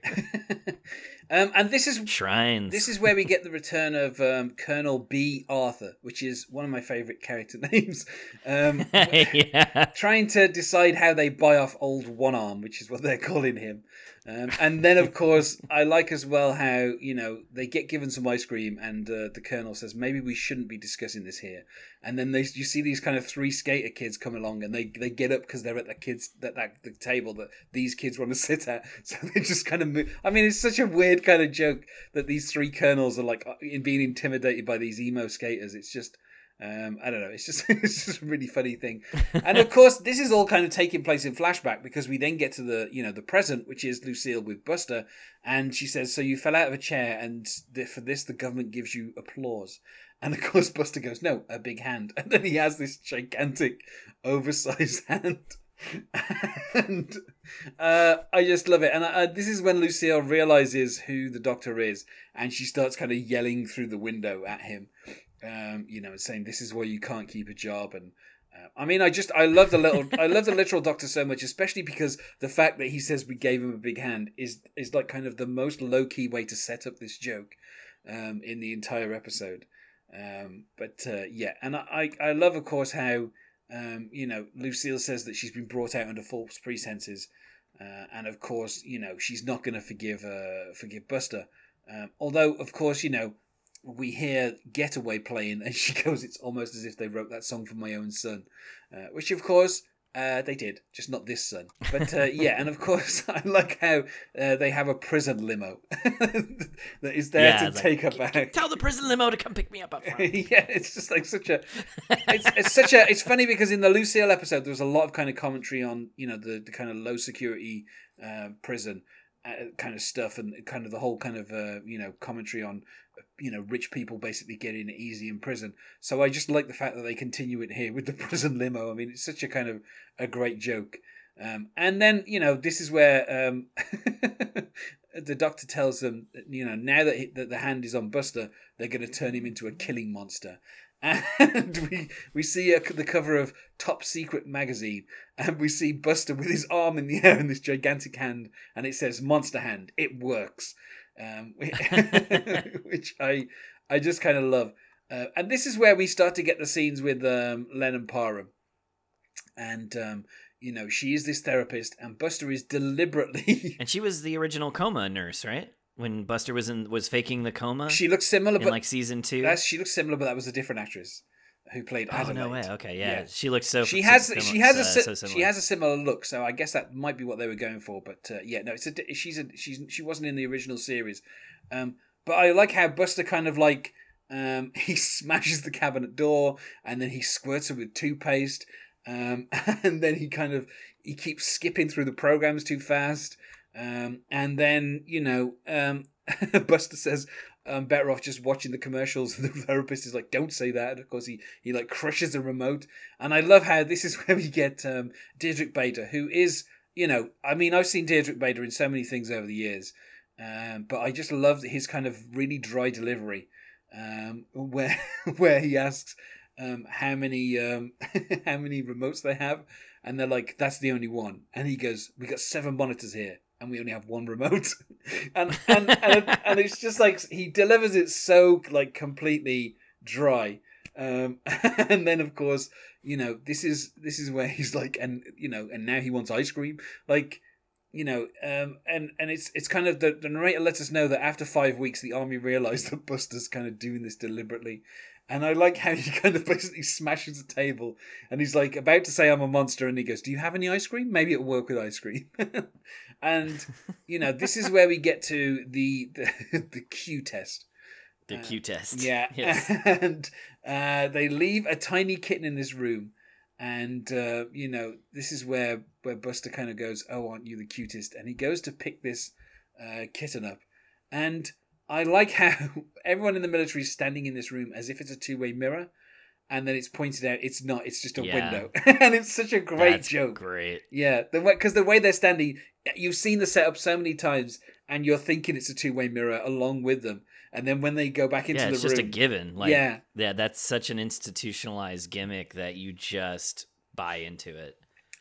And this is shrines. This is where we get the return of Colonel B. Arthur, which is one of my favorite character names. Yeah. Trying to decide how they buy off old One Arm, which is what they're calling him. And then, of course, I like as well how, they get given some ice cream, and the Colonel says, maybe we shouldn't be discussing this here. And then you see these kind of 3 skater kids come along, and they get get up because they're at the kids that the table that these kids want to sit at. So they just kind of move. I mean, it's such a weird kind of joke that these three colonels are like being intimidated by these emo skaters. It's just, I don't know. It's just a really funny thing. And of course, this is all kind of taking place in flashback because we then get to the present, which is Lucille with Buster. And she says, so you fell out of a chair and for this, the government gives you applause. And of course, Buster goes, no, a big hand. And then he has this gigantic, oversized hand. And I just love it. And this is when Lucille realizes who the doctor is. And she starts kind of yelling through the window at him. And saying this is why you can't keep a job. And I love I love the literal doctor so much, especially because the fact that he says we gave him a big hand is like kind of the most low key way to set up this joke in the entire episode. And I love, of course, how Lucille says that she's been brought out under false pretenses, and of course, she's not going to forgive Buster. Although, of course, we hear Getaway playing and she goes, it's almost as if they wrote that song for my own son, which of course they did, just not this son. But and of course I like how they have a prison limo that is there to take her back. Tell the prison limo to come pick me up front. Yeah, it's just like such a... It's funny because in the Lucille episode there was a lot of kind of commentary on, the kind of low security prison kind of stuff and kind of the whole kind of, commentary on... rich people basically get in easy in prison. So I just like the fact that they continue it here with the prison limo. I mean, it's such a kind of a great joke. And then, this is where the doctor tells them, now that the hand is on Buster, they're going to turn him into a killing monster. And we see the cover of Top Secret magazine, and we see Buster with his arm in the air and this gigantic hand, and it says, Monster Hand, it works. Which I just kind of love. And this is where we start to get the scenes with Lennon Parham. And, she is this therapist, and Buster is deliberately... And she was the original coma nurse, right? When Buster was faking the coma? She looked similar, but... In, season 2? She looked similar, but that was a different actress who played Adelaide. Oh, no way. Okay, yeah. She looks so... She has a similar look, so I guess that might be what they were going for. But, she wasn't in the original series. But I like how Buster kind of, he smashes the cabinet door, and then he squirts her with toothpaste, and then he keeps skipping through the programs too fast. And then, Buster says, I'm better off just watching the commercials. The therapist is like, don't say that. And of course, he crushes the remote. And I love how this is where we get Diedrich Bader, who is, I've seen Diedrich Bader in so many things over the years. But I just love his kind of really dry delivery, where he asks how many remotes they have. And they're like, that's the only one. And he goes, we got 7 monitors here. And we only have 1 remote. and it's just like he delivers it so completely dry. And then of course, this is where he's like, and now he wants ice cream. And it's kind of the narrator lets us know that after 5 weeks the army realized that Buster's kind of doing this deliberately. And I like how he kind of basically smashes the table and he's like about to say I'm a monster and he goes, do you have any ice cream? Maybe it'll work with ice cream. And, this is where we get to the Q test. The Q test. Yeah. Yes. And they leave a tiny kitten in this room. And, this is where Buster kind of goes, oh, aren't you the cutest? And he goes to pick this kitten up. And I like how everyone in the military is standing in this room as if it's a two-way mirror. And then it's pointed out it's not. It's just a window. And it's such a great joke. Great. Yeah. Because the way they're standing, you've seen the setup so many times and you're thinking it's a two-way mirror along with them. And then when they go back into the room... Yeah, it's just a given. That's such an institutionalized gimmick that you just buy into it.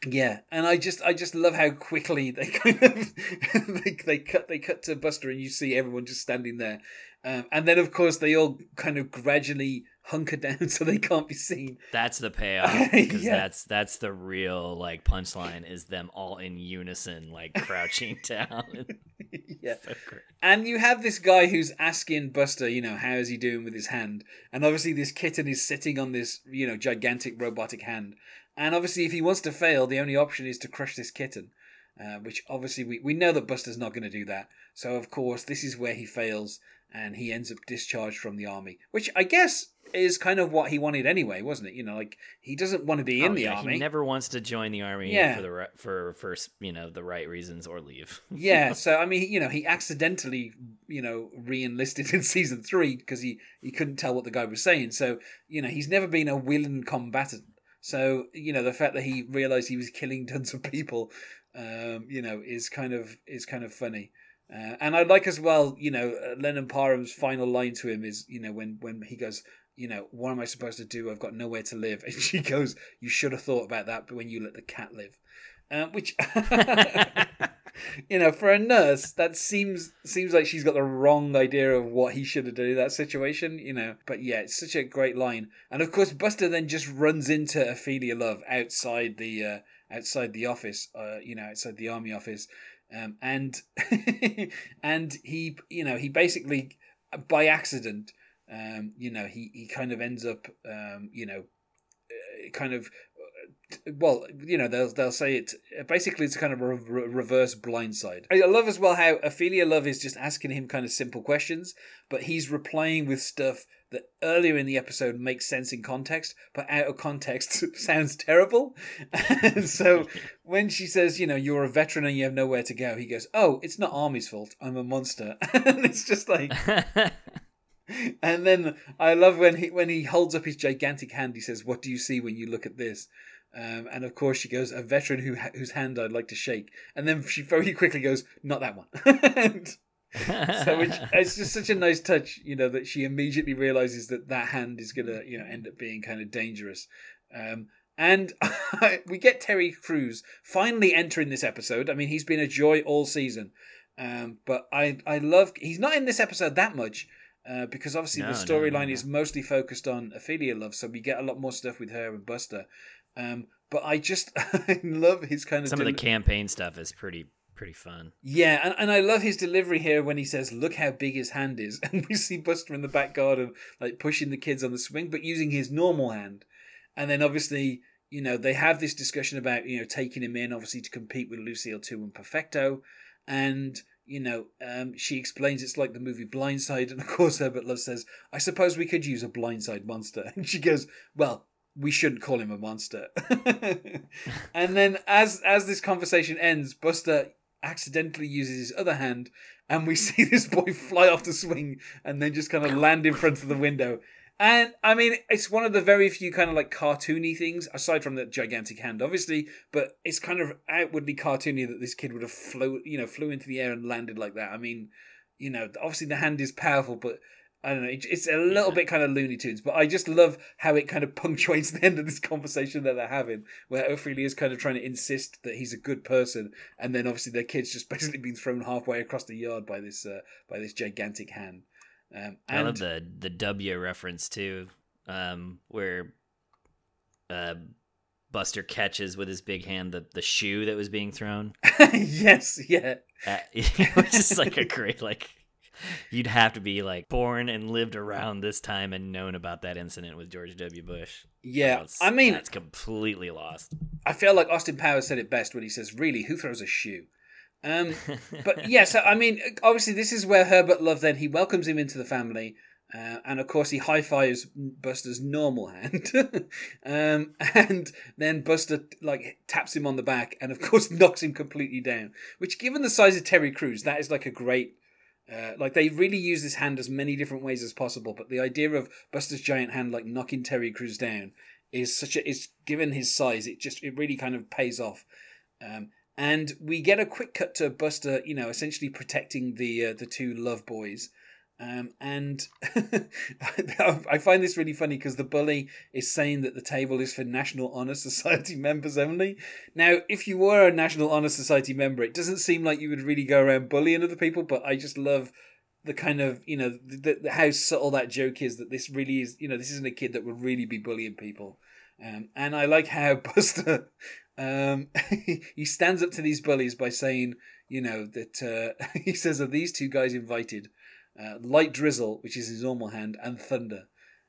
Yeah, and I just love how quickly they kind of they cut to Buster and you see everyone just standing there, and then of course they all kind of gradually hunker down so they can't be seen. That's the payoff, because that's the real punchline is them all in unison crouching down. Yeah, so great. And you have this guy who's asking Buster, how is he doing with his hand? And obviously this kitten is sitting on this gigantic robotic hand. And obviously, if he wants to fail, the only option is to crush this kitten, which obviously we know that Buster's not going to do that. So, of course, this is where he fails and he ends up discharged from the army, which I guess is kind of what he wanted anyway, wasn't it? You know, like, he doesn't want to be in the army. He never wants to join the army for you know, the right reasons, or leave. Yeah, so, I mean, you know, he accidentally, you know, re-enlisted in season 3 because he couldn't tell what the guy was saying. So, you know, he's never been a willing combatant. So, you know, the fact that he realized he was killing tons of people, you know, is kind of funny. And I like as well, you know, Lennon Parham's final line to him is, you know, when he goes, you know, what am I supposed to do? I've got nowhere to live. And she goes, you should have thought about that when you let the cat live. Which, you know, for a nurse, that seems like she's got the wrong idea of what he should have done in that situation, you know. But yeah, it's such a great line. And of course, Buster then just runs into Ophelia Love outside the office, you know, outside the army office. And and he, you know, he basically, by accident, you know, he kind of ends up, you know, kind of, well, you know, they'll say it, basically it's kind of a reverse Blindside. I love as well how Ophelia Love is just asking him kind of simple questions, but he's replying with stuff that earlier in the episode makes sense in context, but out of context sounds terrible. And so when she says, you know, you're a veteran and you have nowhere to go, he goes, oh, it's not Army's fault. I'm a monster. And it's just like... And then I love when he holds up his gigantic hand, he says, what do you see when you look at this? And of course she goes, a veteran whose hand I'd like to shake. And then she very quickly goes, not that one. So it's just such a nice touch, you know, that she immediately realizes that hand is going to, you know, end up being kind of dangerous. And we get Terry Crews finally entering this episode. I mean, he's been a joy all season. But I love, he's not in this episode that much. Because obviously the storyline is mostly focused on Ophelia Love, so we get a lot more stuff with her and Buster. But I just I love his kind of... Some of the campaign stuff is pretty fun. Yeah, and I love his delivery here when he says, look how big his hand is. And we see Buster in the back garden, like, pushing the kids on the swing, but using his normal hand. And then obviously, you know, they have this discussion about, you know, taking him in, obviously, to compete with Lucille 2 and Perfecto. And... you know, she explains it's like the movie Blindside. And of course, Herbert Love says, I suppose we could use a Blindside monster. And she goes, well, we shouldn't call him a monster. And then as this conversation ends, Buster accidentally uses his other hand. And we see this boy fly off the swing and then just kind of land in front of the window. And, I mean, it's one of the very few kind of, like, cartoony things, aside from the gigantic hand, obviously, but it's kind of outwardly cartoony that this kid would have flew into the air and landed like that. I mean, you know, obviously the hand is powerful, but, I don't know, it's a little bit kind of Looney Tunes, but I just love how it kind of punctuates the end of this conversation that they're having, where Ophelia is kind of trying to insist that he's a good person, and then obviously their kid's just basically been thrown halfway across the yard by this gigantic hand. I love the W reference too, where Buster catches with his big hand the shoe that was being thrown. Yes, yeah. Which is like a great, like, you'd have to be like born and lived around this time and known about that incident with George W. Bush. Yeah, I mean, that's completely lost. I feel like Austin Powers said it best when he says, really, who throws a shoe? But yeah, so I mean, obviously this is where Herbert Love then, he welcomes him into the family, and of course he high-fives Buster's normal hand. And then Buster, like, taps him on the back and of course knocks him completely down, which, given the size of Terry Crews, that is like a great, like, they really use this hand as many different ways as possible, but the idea of Buster's giant hand, like, knocking Terry Crews down is given his size, it really kind of pays off. And we get a quick cut to Buster, you know, essentially protecting the two Love boys. And I find this really funny because the bully is saying that the table is for National Honor Society members only. Now, if you were a National Honor Society member, it doesn't seem like you would really go around bullying other people, but I just love the kind of, you know, how subtle that joke is, that this really is, you know, this isn't a kid that would really be bullying people. And I like how Buster... he stands up to these bullies by saying, you know, that he says, are these two guys invited? Light Drizzle, which is his normal hand, and Thunder.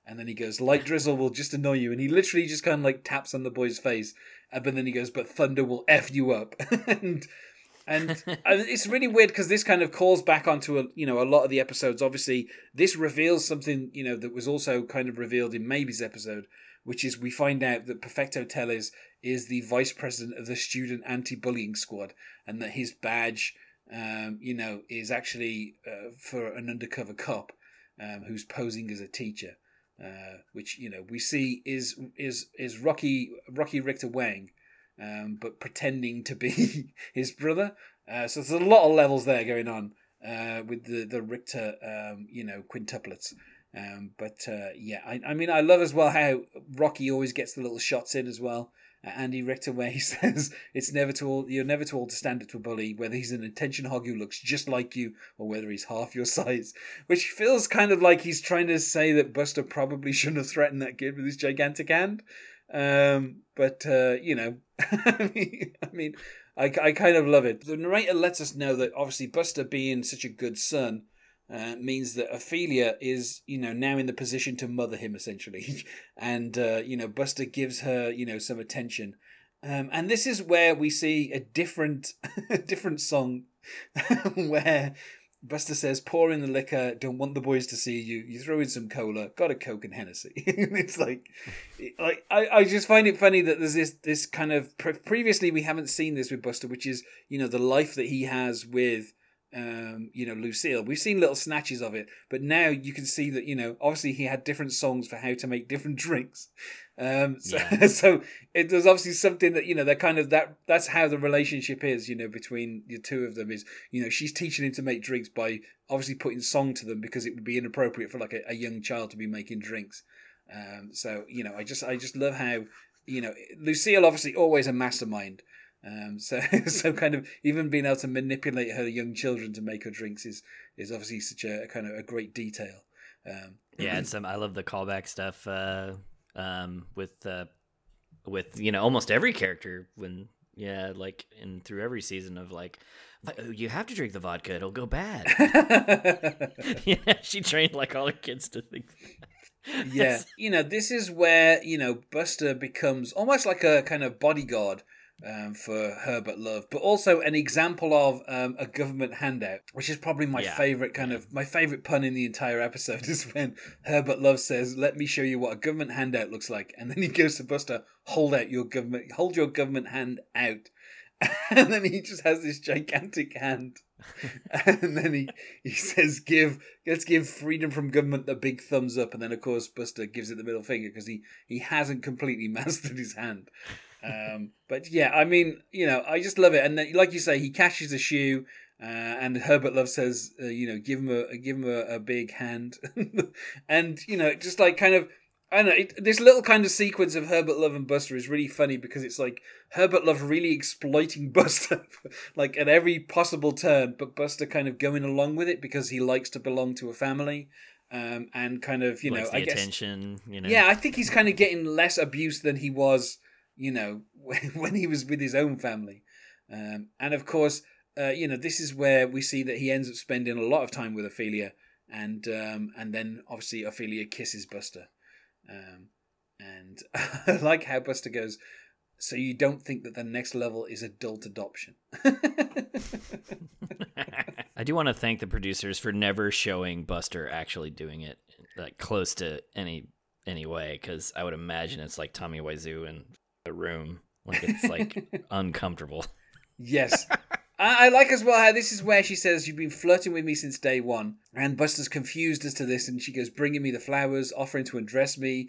And then he goes, light drizzle will just annoy you. And he literally just kind of like taps on the boy's face. But then he goes, but thunder will F you up. And it's really weird because this kind of calls back onto a lot of the episodes. Obviously, this reveals something, that was also kind of revealed in Maybe's episode, which is we find out that Perfecto Teles is the vice president of the student anti-bullying squad, and that his badge, is actually for an undercover cop who's posing as a teacher, which we see is Rocky Richter Wang, but pretending to be his brother. So there's a lot of levels there going on with the Richter, quintuplets. I mean, I love as well how Rocky always gets the little shots in as well. Andy Richter, where he says, you're never too old to stand up to a bully, whether he's an attention hog who looks just like you or whether he's half your size, which feels kind of like he's trying to say that Buster probably shouldn't have threatened that kid with his gigantic hand. I kind of love it. The narrator lets us know that obviously Buster being such a good son means that Ophelia is, now in the position to mother him essentially. And, Buster gives her, some attention. And this is where we see a different song where Buster says, pour in the liquor, don't want the boys to see you. You throw in some cola, got a Coke and Hennessy. It's like I just find it funny that there's this kind of, previously we haven't seen this with Buster, which is, the life that he has with, Lucille. We've seen little snatches of it, but now you can see that, obviously he had different songs for how to make different drinks. So there's obviously something that, they're kind of that's how the relationship is, between the two of them is, she's teaching him to make drinks by obviously putting song to them because it would be inappropriate for like a young child to be making drinks. I just love how, Lucille obviously always a mastermind. So kind of even being able to manipulate her young children to make her drinks is obviously such a kind of a great detail. I love the callback stuff with almost every character when and through every season of like, you have to drink the vodka, it'll go bad. She trained like all her kids to think. Yeah, this is where Buster becomes almost like a kind of bodyguard. For Herbert Love, but also an example of a government handout, which is probably my favorite my favorite pun in the entire episode is when Herbert Love says, let me show you what a government handout looks like. And then he goes to Buster, hold your government hand out. And then he just has this gigantic hand. And then he says, let's give freedom from government the big thumbs up. And then, of course, Buster gives it the middle finger because he hasn't completely mastered his hand. I just love it. And then, like you say, he catches a shoe, and Herbert Love says, give him a big hand. And, just like kind of, I don't know, this little kind of sequence of Herbert Love and Buster is really funny because it's like Herbert Love really exploiting Buster, like at every possible turn, but Buster kind of going along with it because he likes to belong to a family. And kind of, likes the attention, Yeah, I think he's kind of getting less abuse than he was, when he was with his own family. And of course, this is where we see that he ends up spending a lot of time with Ophelia. And then obviously Ophelia kisses Buster. And I like how Buster goes, so you don't think that the next level is adult adoption. I do want to thank the producers for never showing Buster actually doing it like close to any way. 'Cause I would imagine it's like Tommy Wiseau and The Room, like it's like uncomfortable. Yes. I like as well how this is where she says, you've been flirting with me since day one. And Buster's confused as to this. And she goes, bringing me the flowers, offering to undress me,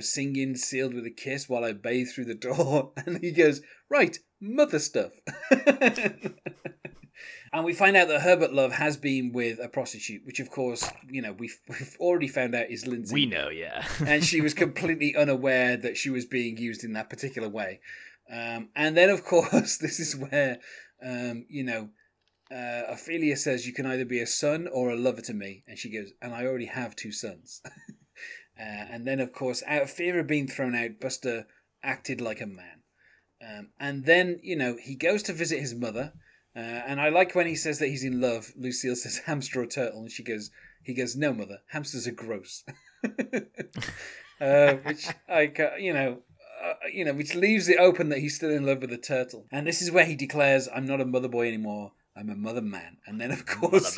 singing sealed with a kiss while I bathe through the door. And he goes, right, mother stuff. And we find out that Herbert Love has been with a prostitute, which, of course, we've already found out is Lindsay. We know, yeah. And she was completely unaware that she was being used in that particular way. And then, of course, this is where, Ophelia says, you can either be a son or a lover to me. And she goes, and I already have two sons. And then, of course, out of fear of being thrown out, Buster acted like a man. And then, he goes to visit his mother. And I like when he says that he's in love. Lucille says hamster or turtle, and he goes, no, mother, hamsters are gross. Which which leaves it open that he's still in love with the turtle. And this is where he declares, "I'm not a mother boy anymore. I'm a mother man." And then, of course,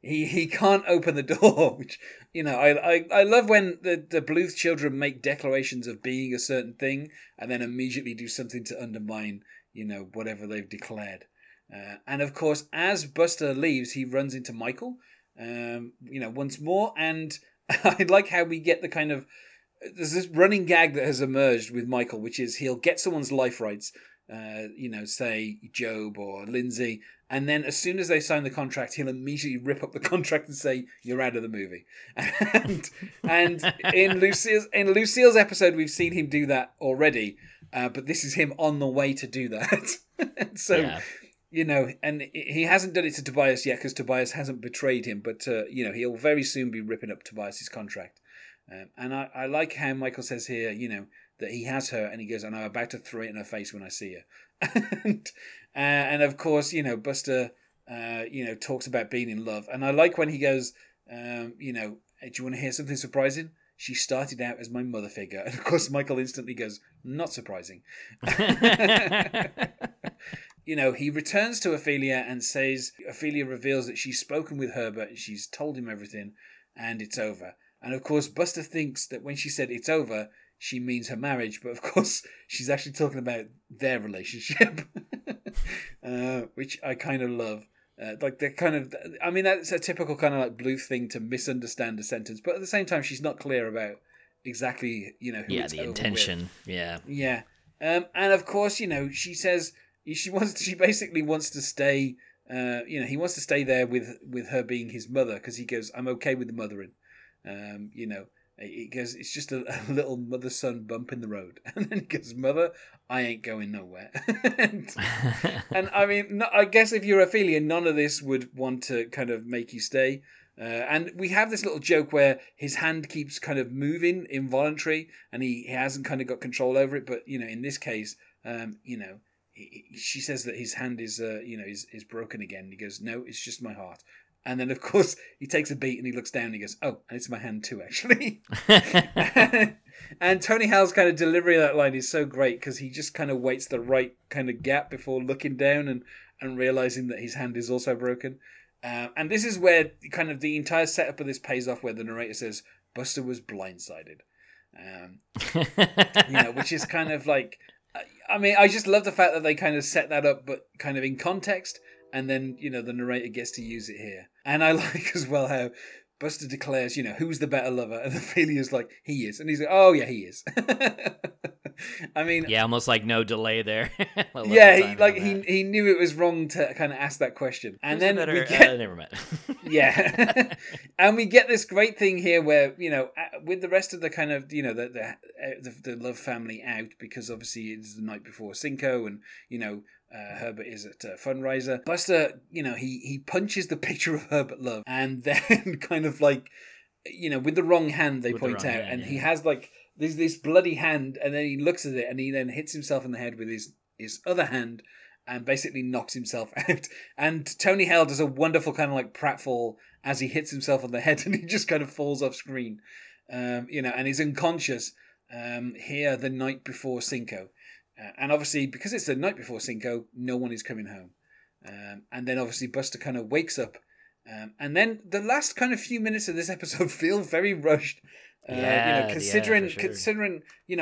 he can't open the door. Which, you know, I love when the Bluth children make declarations of being a certain thing and then immediately do something to undermine, you know, whatever they've declared. And of course, as Buster leaves, he runs into Michael, once more. And I like how we get the kind of, there's this running gag that has emerged with Michael, which is he'll get someone's life rights, say Job or Lindsay. And then as soon as they sign the contract, he'll immediately rip up the contract and say, "You're out of the movie." And in Lucille's episode, we've seen him do that already. But this is him on the way to do that. So, yeah. You know, and he hasn't done it to Tobias yet because Tobias hasn't betrayed him. But, he'll very soon be ripping up Tobias's contract. And I like how Michael says here, you know, that he has her and he goes, "And I'm about to throw it in her face when I see her." and of course, you know, Buster, talks about being in love. And I like when he goes, "Hey, do you want to hear something surprising? She started out as my mother figure." And of course, Michael instantly goes, "Not surprising." You know, he returns to Ophelia and says, Ophelia reveals that she's spoken with Herbert and she's told him everything and it's over. And of course, Buster thinks that when she said it's over, she means her marriage. But of course, she's actually talking about their relationship, which I kind of love. That's a typical kind of like Bluth thing to misunderstand a sentence. But at the same time, she's not clear about exactly, who it's the intention. Over with. Yeah. Yeah. And of course, she says she basically wants to stay. He wants to stay there with her being his mother because he goes, "I'm okay with the mothering." It's just a little mother-son bump in the road. And then he goes, "Mother, I ain't going nowhere." I guess if you're Ophelia, none of this would want to kind of make you stay. And we have this little joke where his hand keeps kind of moving involuntary and he hasn't kind of got control over it. But, in this case, she says that his hand is broken again. He goes, "No, it's just my heart." And then, of course, he takes a beat and he looks down and he goes, "Oh, and it's my hand too, actually." And Tony Hale's kind of delivery of that line is so great because he just kind of waits the right kind of gap before looking down and realizing that his hand is also broken. And this is where kind of the entire setup of this pays off, where the narrator says, "Buster was blindsided." Which is kind of like, I just love the fact that they kind of set that up, but kind of in context. And then, the narrator gets to use it here. And I like as well how Buster declares, "Who's the better lover?" And Ophelia's like, "He is." And he's like, "Oh, yeah, he is." Yeah, almost like no delay there. Yeah, he knew it was wrong to kind of ask that question. And who's then better, we get... never mind. Yeah. And we get this great thing here where, with the rest of the kind of, the love family out, because obviously it's the night before Cinco and, Herbert is at a fundraiser. Buster, he punches the picture of Herbert Love and then kind of like, with the wrong hand, they point out. And he has like this bloody hand and then he looks at it and he then hits himself in the head with his other hand and basically knocks himself out. And Tony Hale does a wonderful kind of like pratfall as he hits himself on the head and he just kind of falls off screen, and he's unconscious here the night before Cinco. And obviously, because it's the night before Cinco, no one is coming home. And then obviously Buster kind of wakes up. And then the last kind of few minutes of this episode feel very rushed. Considering,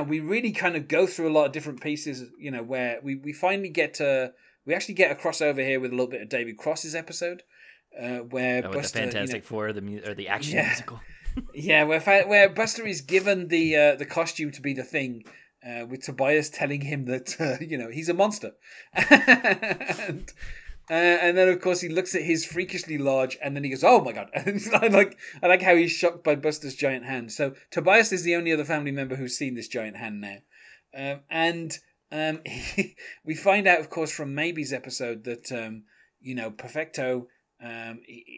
we really kind of go through a lot of different pieces, where we finally get a crossover here with a little bit of David Cross's episode. Where Buster, the Fantastic Four, the action musical. Yeah, where Buster is given the costume to be the Thing. With Tobias telling him that, he's a monster. and then, of course, he looks at his freakishly large and then he goes, "Oh, my God." And I like how he's shocked by Buster's giant hand. So Tobias is the only other family member who's seen this giant hand now. We find out, of course, from Maybe's episode that, Perfecto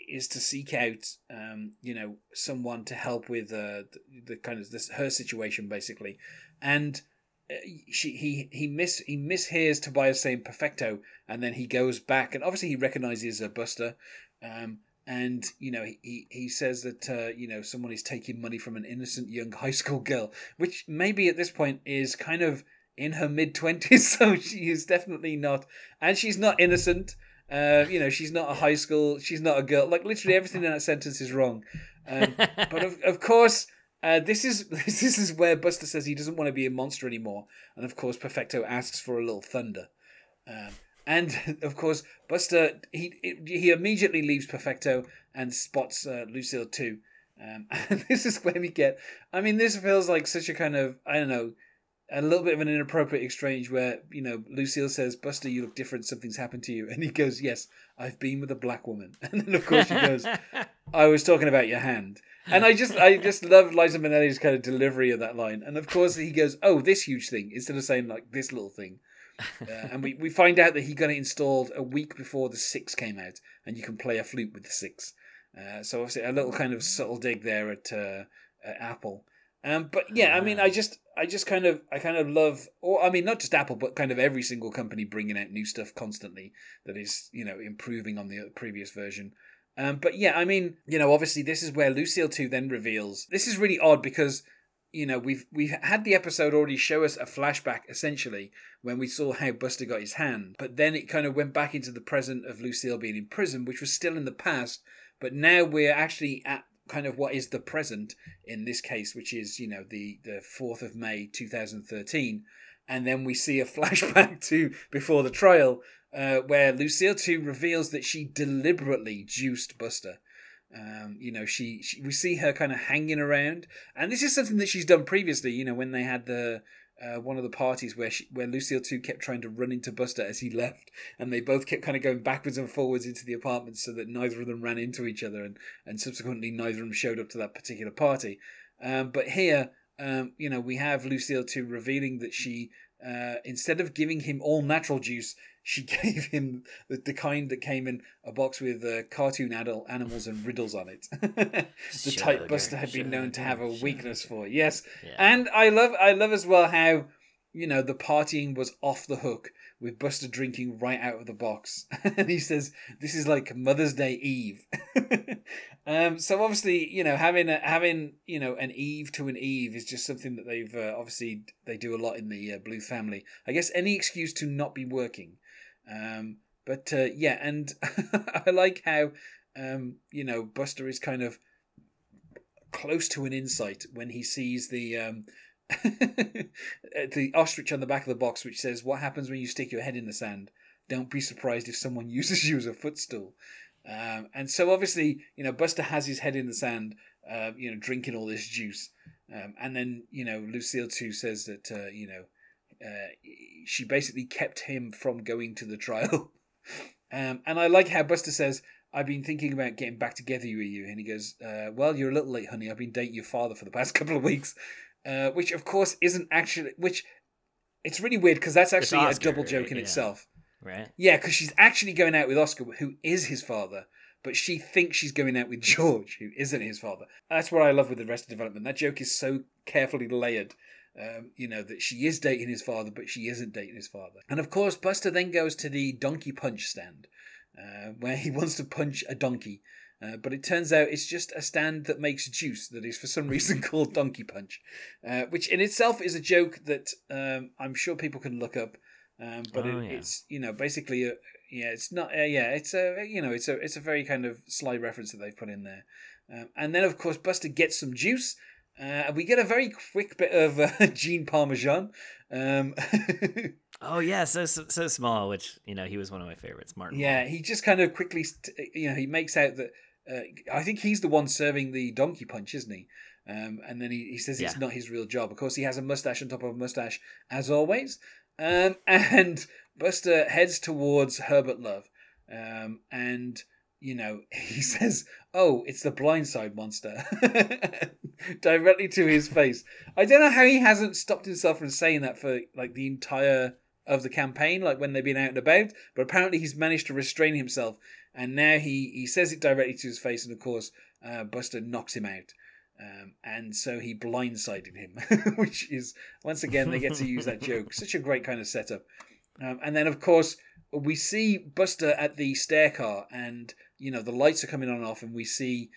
is to seek out, someone to help with the kind of her situation, basically. And he mishears Tobias saying Perfecto, and then he goes back, and obviously he recognizes Buster, And, you know, he says that, you know, someone is taking money from an innocent young high school girl, which maybe at this point is kind of in her mid-20s, so she is definitely not. And she's not innocent. You know, she's not a high school, she's not a girl. Like, literally everything in that sentence is wrong. But, of course, this is where Buster says he doesn't want to be a monster anymore. And, of course, Perfecto asks for a little thunder. And, of course, Buster, he immediately leaves Perfecto and spots Lucille too. And this is where we get... I mean, this feels like such a kind of, I don't know, a little bit of an inappropriate exchange where, you know, Lucille says, Buster, you look different, something's happened to you. And he goes, yes, I've been with a black woman. And then, of course, she goes, I was talking about your hand. And I just love Liza Minnelli's kind of delivery of that line. And, of course, he goes, oh, this huge thing, instead of saying, like, this little thing. And we find out that he got it installed a week before the 6 came out, and you can play a flute with the 6. So obviously a little kind of subtle dig there at Apple. But yeah, I mean, I kind of love, or I mean, not just Apple, but kind of every single company bringing out new stuff constantly that is, you know, improving on the previous version. But yeah, I mean, you know, obviously this is where Lucille 2 then reveals. This is really odd because, you know, we've had the episode already show us a flashback, essentially, when we saw how Buster got his hand. But then it kind of went back into the present of Lucille being in prison, which was still in the past. But now we're actually at kind of what is the present in this case, which is, you know, the 4th of May, 2013. And then we see a flashback to before the trial, where Lucille 2 reveals that she deliberately juiced Buster. You know, we see her kind of hanging around, and this is something that she's done previously. You know, when they had the one of the parties where Lucille 2 kept trying to run into Buster as he left, and they both kept kind of going backwards and forwards into the apartment so that neither of them ran into each other, and subsequently neither of them showed up to that particular party. But here, you know, we have Lucille 2 revealing that she, instead of giving him all natural juice, she gave him the kind that came in a box with cartoon adult animals and riddles on it. The type Buster had been known to have a weakness for. Yes. Yeah. And I love as well how, you know, the partying was off the hook with Buster drinking right out of the box. And he says, this is like Mother's Day Eve. So obviously, you know, having, you know, an Eve to an Eve is just something that they've, obviously they do a lot in the Blue family. I guess any excuse to not be working. But yeah, and I like how, you know, Buster is kind of close to an insight when he sees the ostrich on the back of the box, which says, what happens when you stick your head in the sand? Don't be surprised if someone uses you as a footstool. And so obviously, you know, Buster has his head in the sand, you know, drinking all this juice. And then, you know, Lucille 2 says that, you know, she basically kept him from going to the trial. And I like how Buster says, I've been thinking about getting back together with you. And he goes, well, you're a little late, honey. I've been dating your father for the past couple of weeks. Which, of course, isn't actually... Which, it's really weird because that's actually Oscar, a double joke, right? In itself. Right? Yeah, because she's actually going out with Oscar, who is his father. But she thinks she's going out with George, who isn't his father. That's what I love with the rest of development. That joke is so carefully layered. You know, that she is dating his father, but she isn't dating his father. And of course, Buster then goes to the donkey punch stand, where he wants to punch a donkey. But it turns out it's just a stand that makes juice that is for some reason called Donkey Punch, which in itself is a joke that I'm sure people can look up. But it's, you know, basically, it's not, it's a, you know, it's a very kind of sly reference that they've put in there. And then, of course, Buster gets some juice. We get a very quick bit of Gene Parmesan. Oh yeah, so small, which, you know, he was one of my favorites, Martin. Yeah, he just kind of quickly, you know, he makes out that I think he's the one serving the donkey punch, isn't he? And then he says it's not his real job. Of course, he has a mustache on top of a mustache, as always. And Buster heads towards Herbert Love, and, you know, he says, oh, it's the Blindside monster, directly to his face. I don't know how he hasn't stopped himself from saying that for, like, the entire of the campaign, like, when they've been out and about. But apparently he's managed to restrain himself. And now he says it directly to his face. And, of course, Buster knocks him out. And so he blindsided him, which is, once again, they get to use that joke. Such a great kind of setup. And then, of course, we see Buster at the stair car, and... you know, the lights are coming on and off, and we see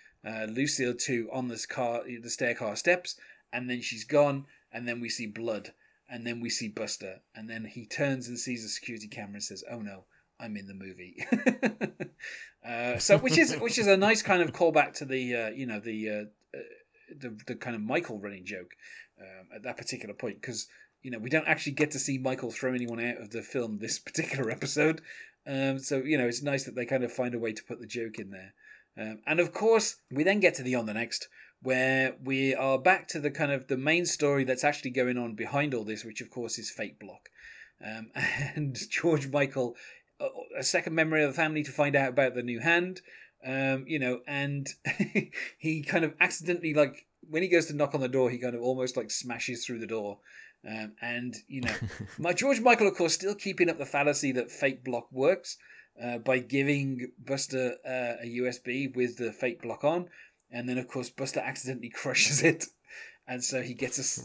Lucille 2 on this car, the stair car steps, and then she's gone, and then we see blood, and then we see Buster, and then he turns and sees a security camera and says, "Oh no, I'm in the movie." So which is a nice kind of callback to the kind of Michael running joke at that particular point, because you know we don't actually get to see Michael throw anyone out of the film this particular episode. So you know it's nice that they kind of find a way to put the joke in there. And of course we then get to the On the Next, where we are back to the kind of the main story that's actually going on behind all this, which of course is Fate Block, and George Michael, a second member of the family to find out about the new hand, you know, and he kind of accidentally, like when he goes to knock on the door, he kind of almost like smashes through the door. And you know, my George Michael, of course, still keeping up the fallacy that Fate Block works by giving Buster a USB with the Fate Block on. And then, of course, Buster accidentally crushes it. And so he gets a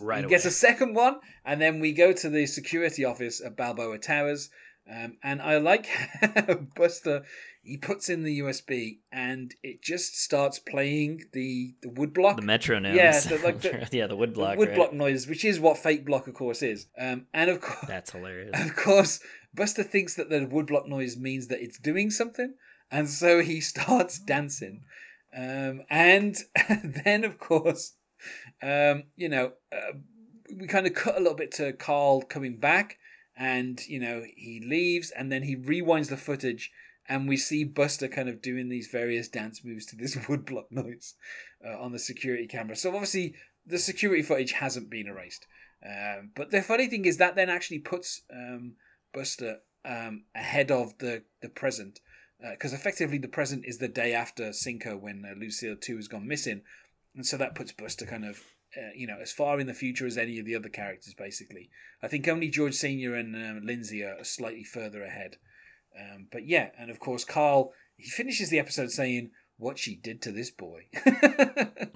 second one. And then we go to the security office at Balboa Towers. And I like how Buster, he puts in the USB and it just starts playing the wood block. The metronome. Yeah, the wood block. The wood block noise, which is what Fate Block, of course, is. And of course, that's hilarious. Of course, Buster thinks that the wood block noise means that it's doing something. And so he starts dancing. And then, of course, you know, we kind of cut a little bit to Carl coming back, and, you know, he leaves and then he rewinds the footage and we see Buster kind of doing these various dance moves to this woodblock noise on the security camera. So obviously the security footage hasn't been erased. But the funny thing is that then actually puts Buster ahead of the present. Because effectively the present is the day after Cinco, when Lucille 2 has gone missing. And so that puts Buster kind of, you know, as far in the future as any of the other characters, basically. I think only George Sr. and Lindsay are slightly further ahead. But yeah, and of course, Carl, he finishes the episode saying, "What she did to this boy." I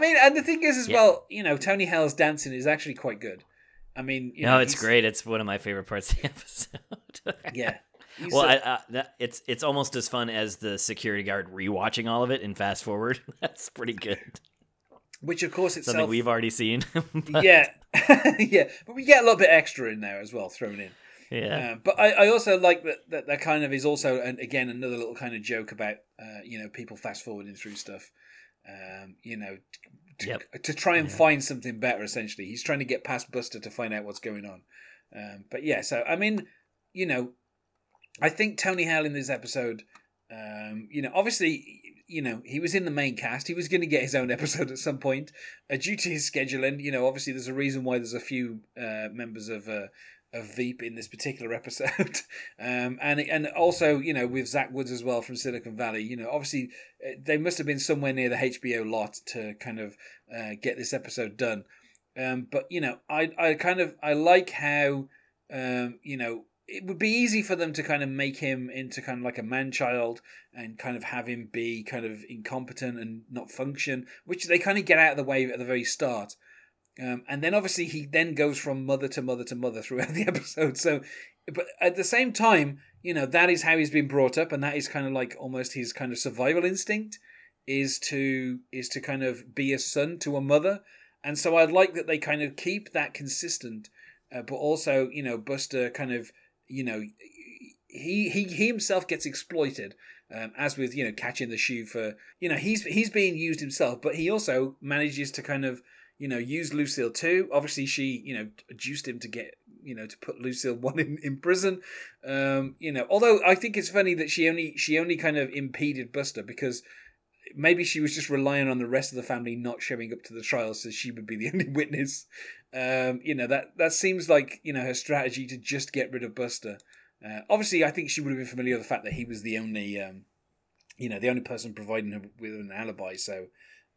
mean, and the thing is as well, you know, Tony Hale's dancing is actually quite good. I mean... You know, it's great. It's one of my favorite parts of the episode. Yeah. Well, it's almost as fun as the security guard rewatching all of it in fast forward. That's pretty good. Which, of course, it's something we've already seen. Yeah, yeah, but we get a little bit extra in there as well thrown in. Yeah, but I also like that kind of is also, and again, another little kind of joke about you know, people fast forwarding through stuff. You know, to try and find something better. Essentially, he's trying to get past Buster to find out what's going on. But yeah, so I mean, you know. I think Tony Hale in this episode, you know, obviously, you know, he was in the main cast. He was going to get his own episode at some point. Due to his scheduling, you know, obviously there's a reason why there's a few members of Veep in this particular episode. And also, you know, with Zach Woods as well from Silicon Valley, you know, obviously they must have been somewhere near the HBO lot to kind of get this episode done. But, you know, I like how, you know, it would be easy for them to kind of make him into kind of like a man-child and kind of have him be kind of incompetent and not function, which they kind of get out of the way at the very start. And then obviously he then goes from mother to mother to mother throughout the episode. So, but at the same time, you know, that is how he's been brought up, and that is kind of like almost his kind of survival instinct is to kind of be a son to a mother. And so I'd like that they kind of keep that consistent, but also, you know, Buster kind of, you know, he himself gets exploited, as with, you know, catching the shoe for, you know, he's being used himself, but he also manages to kind of, you know, use Lucille too. Obviously she, you know, induced him to get, you know, to put Lucille 1 in prison. You know, although I think it's funny that she only kind of impeded Buster because maybe she was just relying on the rest of the family not showing up to the trial, so she would be the only witness. You know, that seems like, you know, her strategy to just get rid of Buster. Obviously, I think she would have been familiar with the fact that he was the only, you know, the only person providing her with an alibi. So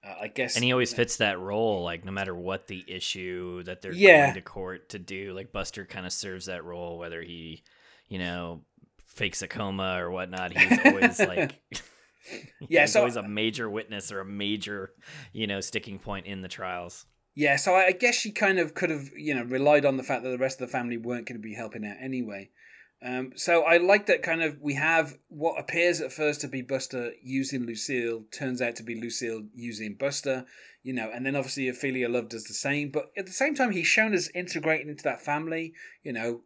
I guess... And he always fits that role, like no matter what the issue that they're going to court to do, like Buster kind of serves that role, whether he, you know, fakes a coma or whatnot. He's always like... Yeah, so always a major witness or a major, you know, sticking point in the trials. Yeah, so I guess she kind of could have, you know, relied on the fact that the rest of the family weren't going to be helping out anyway. So I like that kind of we have what appears at first to be Buster using Lucille, turns out to be Lucille using Buster, you know, and then obviously Ophelia Love does the same. But at the same time, he's shown us integrating into that family, you know,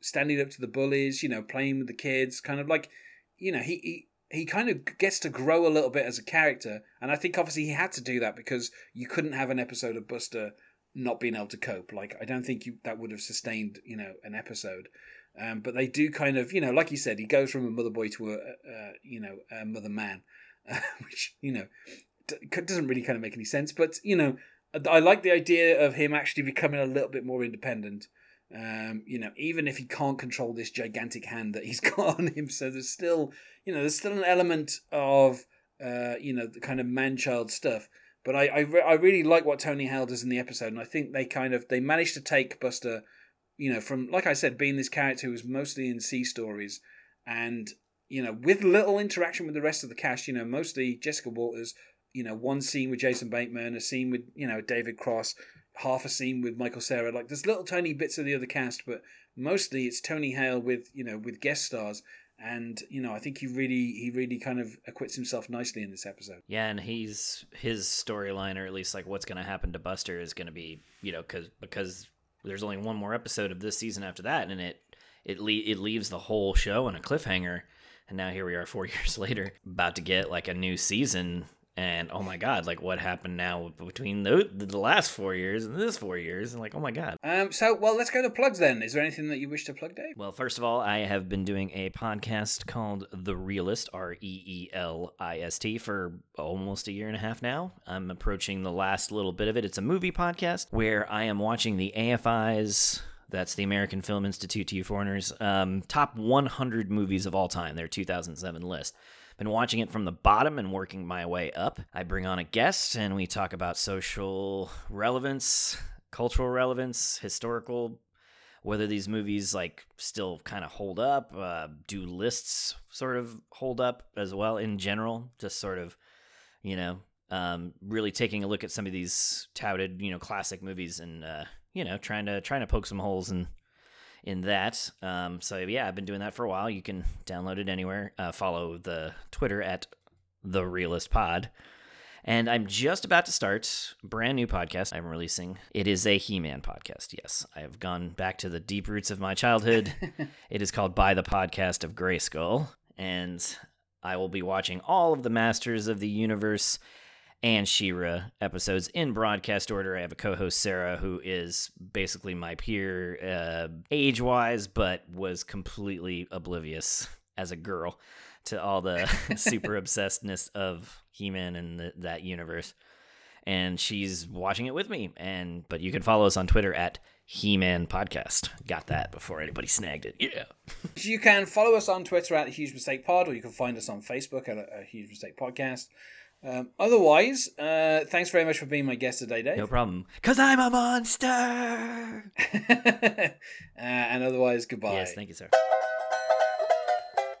standing up to the bullies, you know, playing with the kids, kind of like, you know, he kind of gets to grow a little bit as a character. And I think obviously he had to do that because you couldn't have an episode of Buster not being able to cope. Like, I don't think that would have sustained, you know, an episode. But they do kind of, you know, like you said, he goes from a mother boy to a mother man, which, you know, doesn't really kind of make any sense. But, you know, I like the idea of him actually becoming a little bit more independent. You know, even if he can't control this gigantic hand that he's got on him. So there's still, you know, there's still an element of, you know, the kind of man-child stuff. But I really like what Tony Hale does in the episode. And I think they managed to take Buster, you know, from, like I said, being this character who was mostly in C stories and, you know, with little interaction with the rest of the cast, you know, mostly Jessica Walters, you know, one scene with Jason Bateman, a scene with, you know, David Cross, half a scene with Michael Cera. Like, there's little tiny bits of the other cast, but mostly it's Tony Hale with, you know, with guest stars. And, you know, I think he really kind of acquits himself nicely in this episode. Yeah, and his storyline, or at least, like, what's going to happen to Buster is going to be, you know, because there's only one more episode of this season after that, and it leaves the whole show on a cliffhanger. And now here we are 4 years later, about to get like a new season. And oh my God, like what happened now between the last 4 years and this 4 years? And like, oh my God. So, let's go to plugs then. Is there anything that you wish to plug, Dave? Well, first of all, I have been doing a podcast called The Realist, R-E-E-L-I-S-T, for almost a year and a half now. I'm approaching the last little bit of it. It's a movie podcast where I am watching the AFI's, that's the American Film Institute to you foreigners, top 100 movies of all time, their 2007 list. Been watching it from the bottom and working my way up. I bring on a guest and we talk about social relevance, cultural relevance, historical, whether these movies like still kind of hold up, do lists sort of hold up as well in general, just sort of, you know, really taking a look at some of these touted, you know, classic movies and, you know, trying to poke some holes in that. So yeah, I've been doing that for a while. You can download it anywhere. Follow the Twitter at The Realist Pod. And I'm just about to start a brand new podcast I'm releasing. It is a He-Man podcast. Yes, I have gone back to the deep roots of my childhood. It is called By the Podcast of Grayskull. And I will be watching all of the Masters of the Universe and She-Ra episodes in broadcast order. I have a co-host, Sarah, who is basically my peer age-wise, but was completely oblivious as a girl to all the super obsessedness of He-Man and that universe. And she's watching it with me. But you can follow us on Twitter at He-Man Podcast. Got that before anybody snagged it. Yeah. You can follow us on Twitter at Huge Mistake Pod, or you can find us on Facebook at a Huge Mistake Podcast. Otherwise, thanks very much for being my guest today, Dave. No problem. Because I'm a monster! And otherwise, goodbye. Yes, thank you, sir.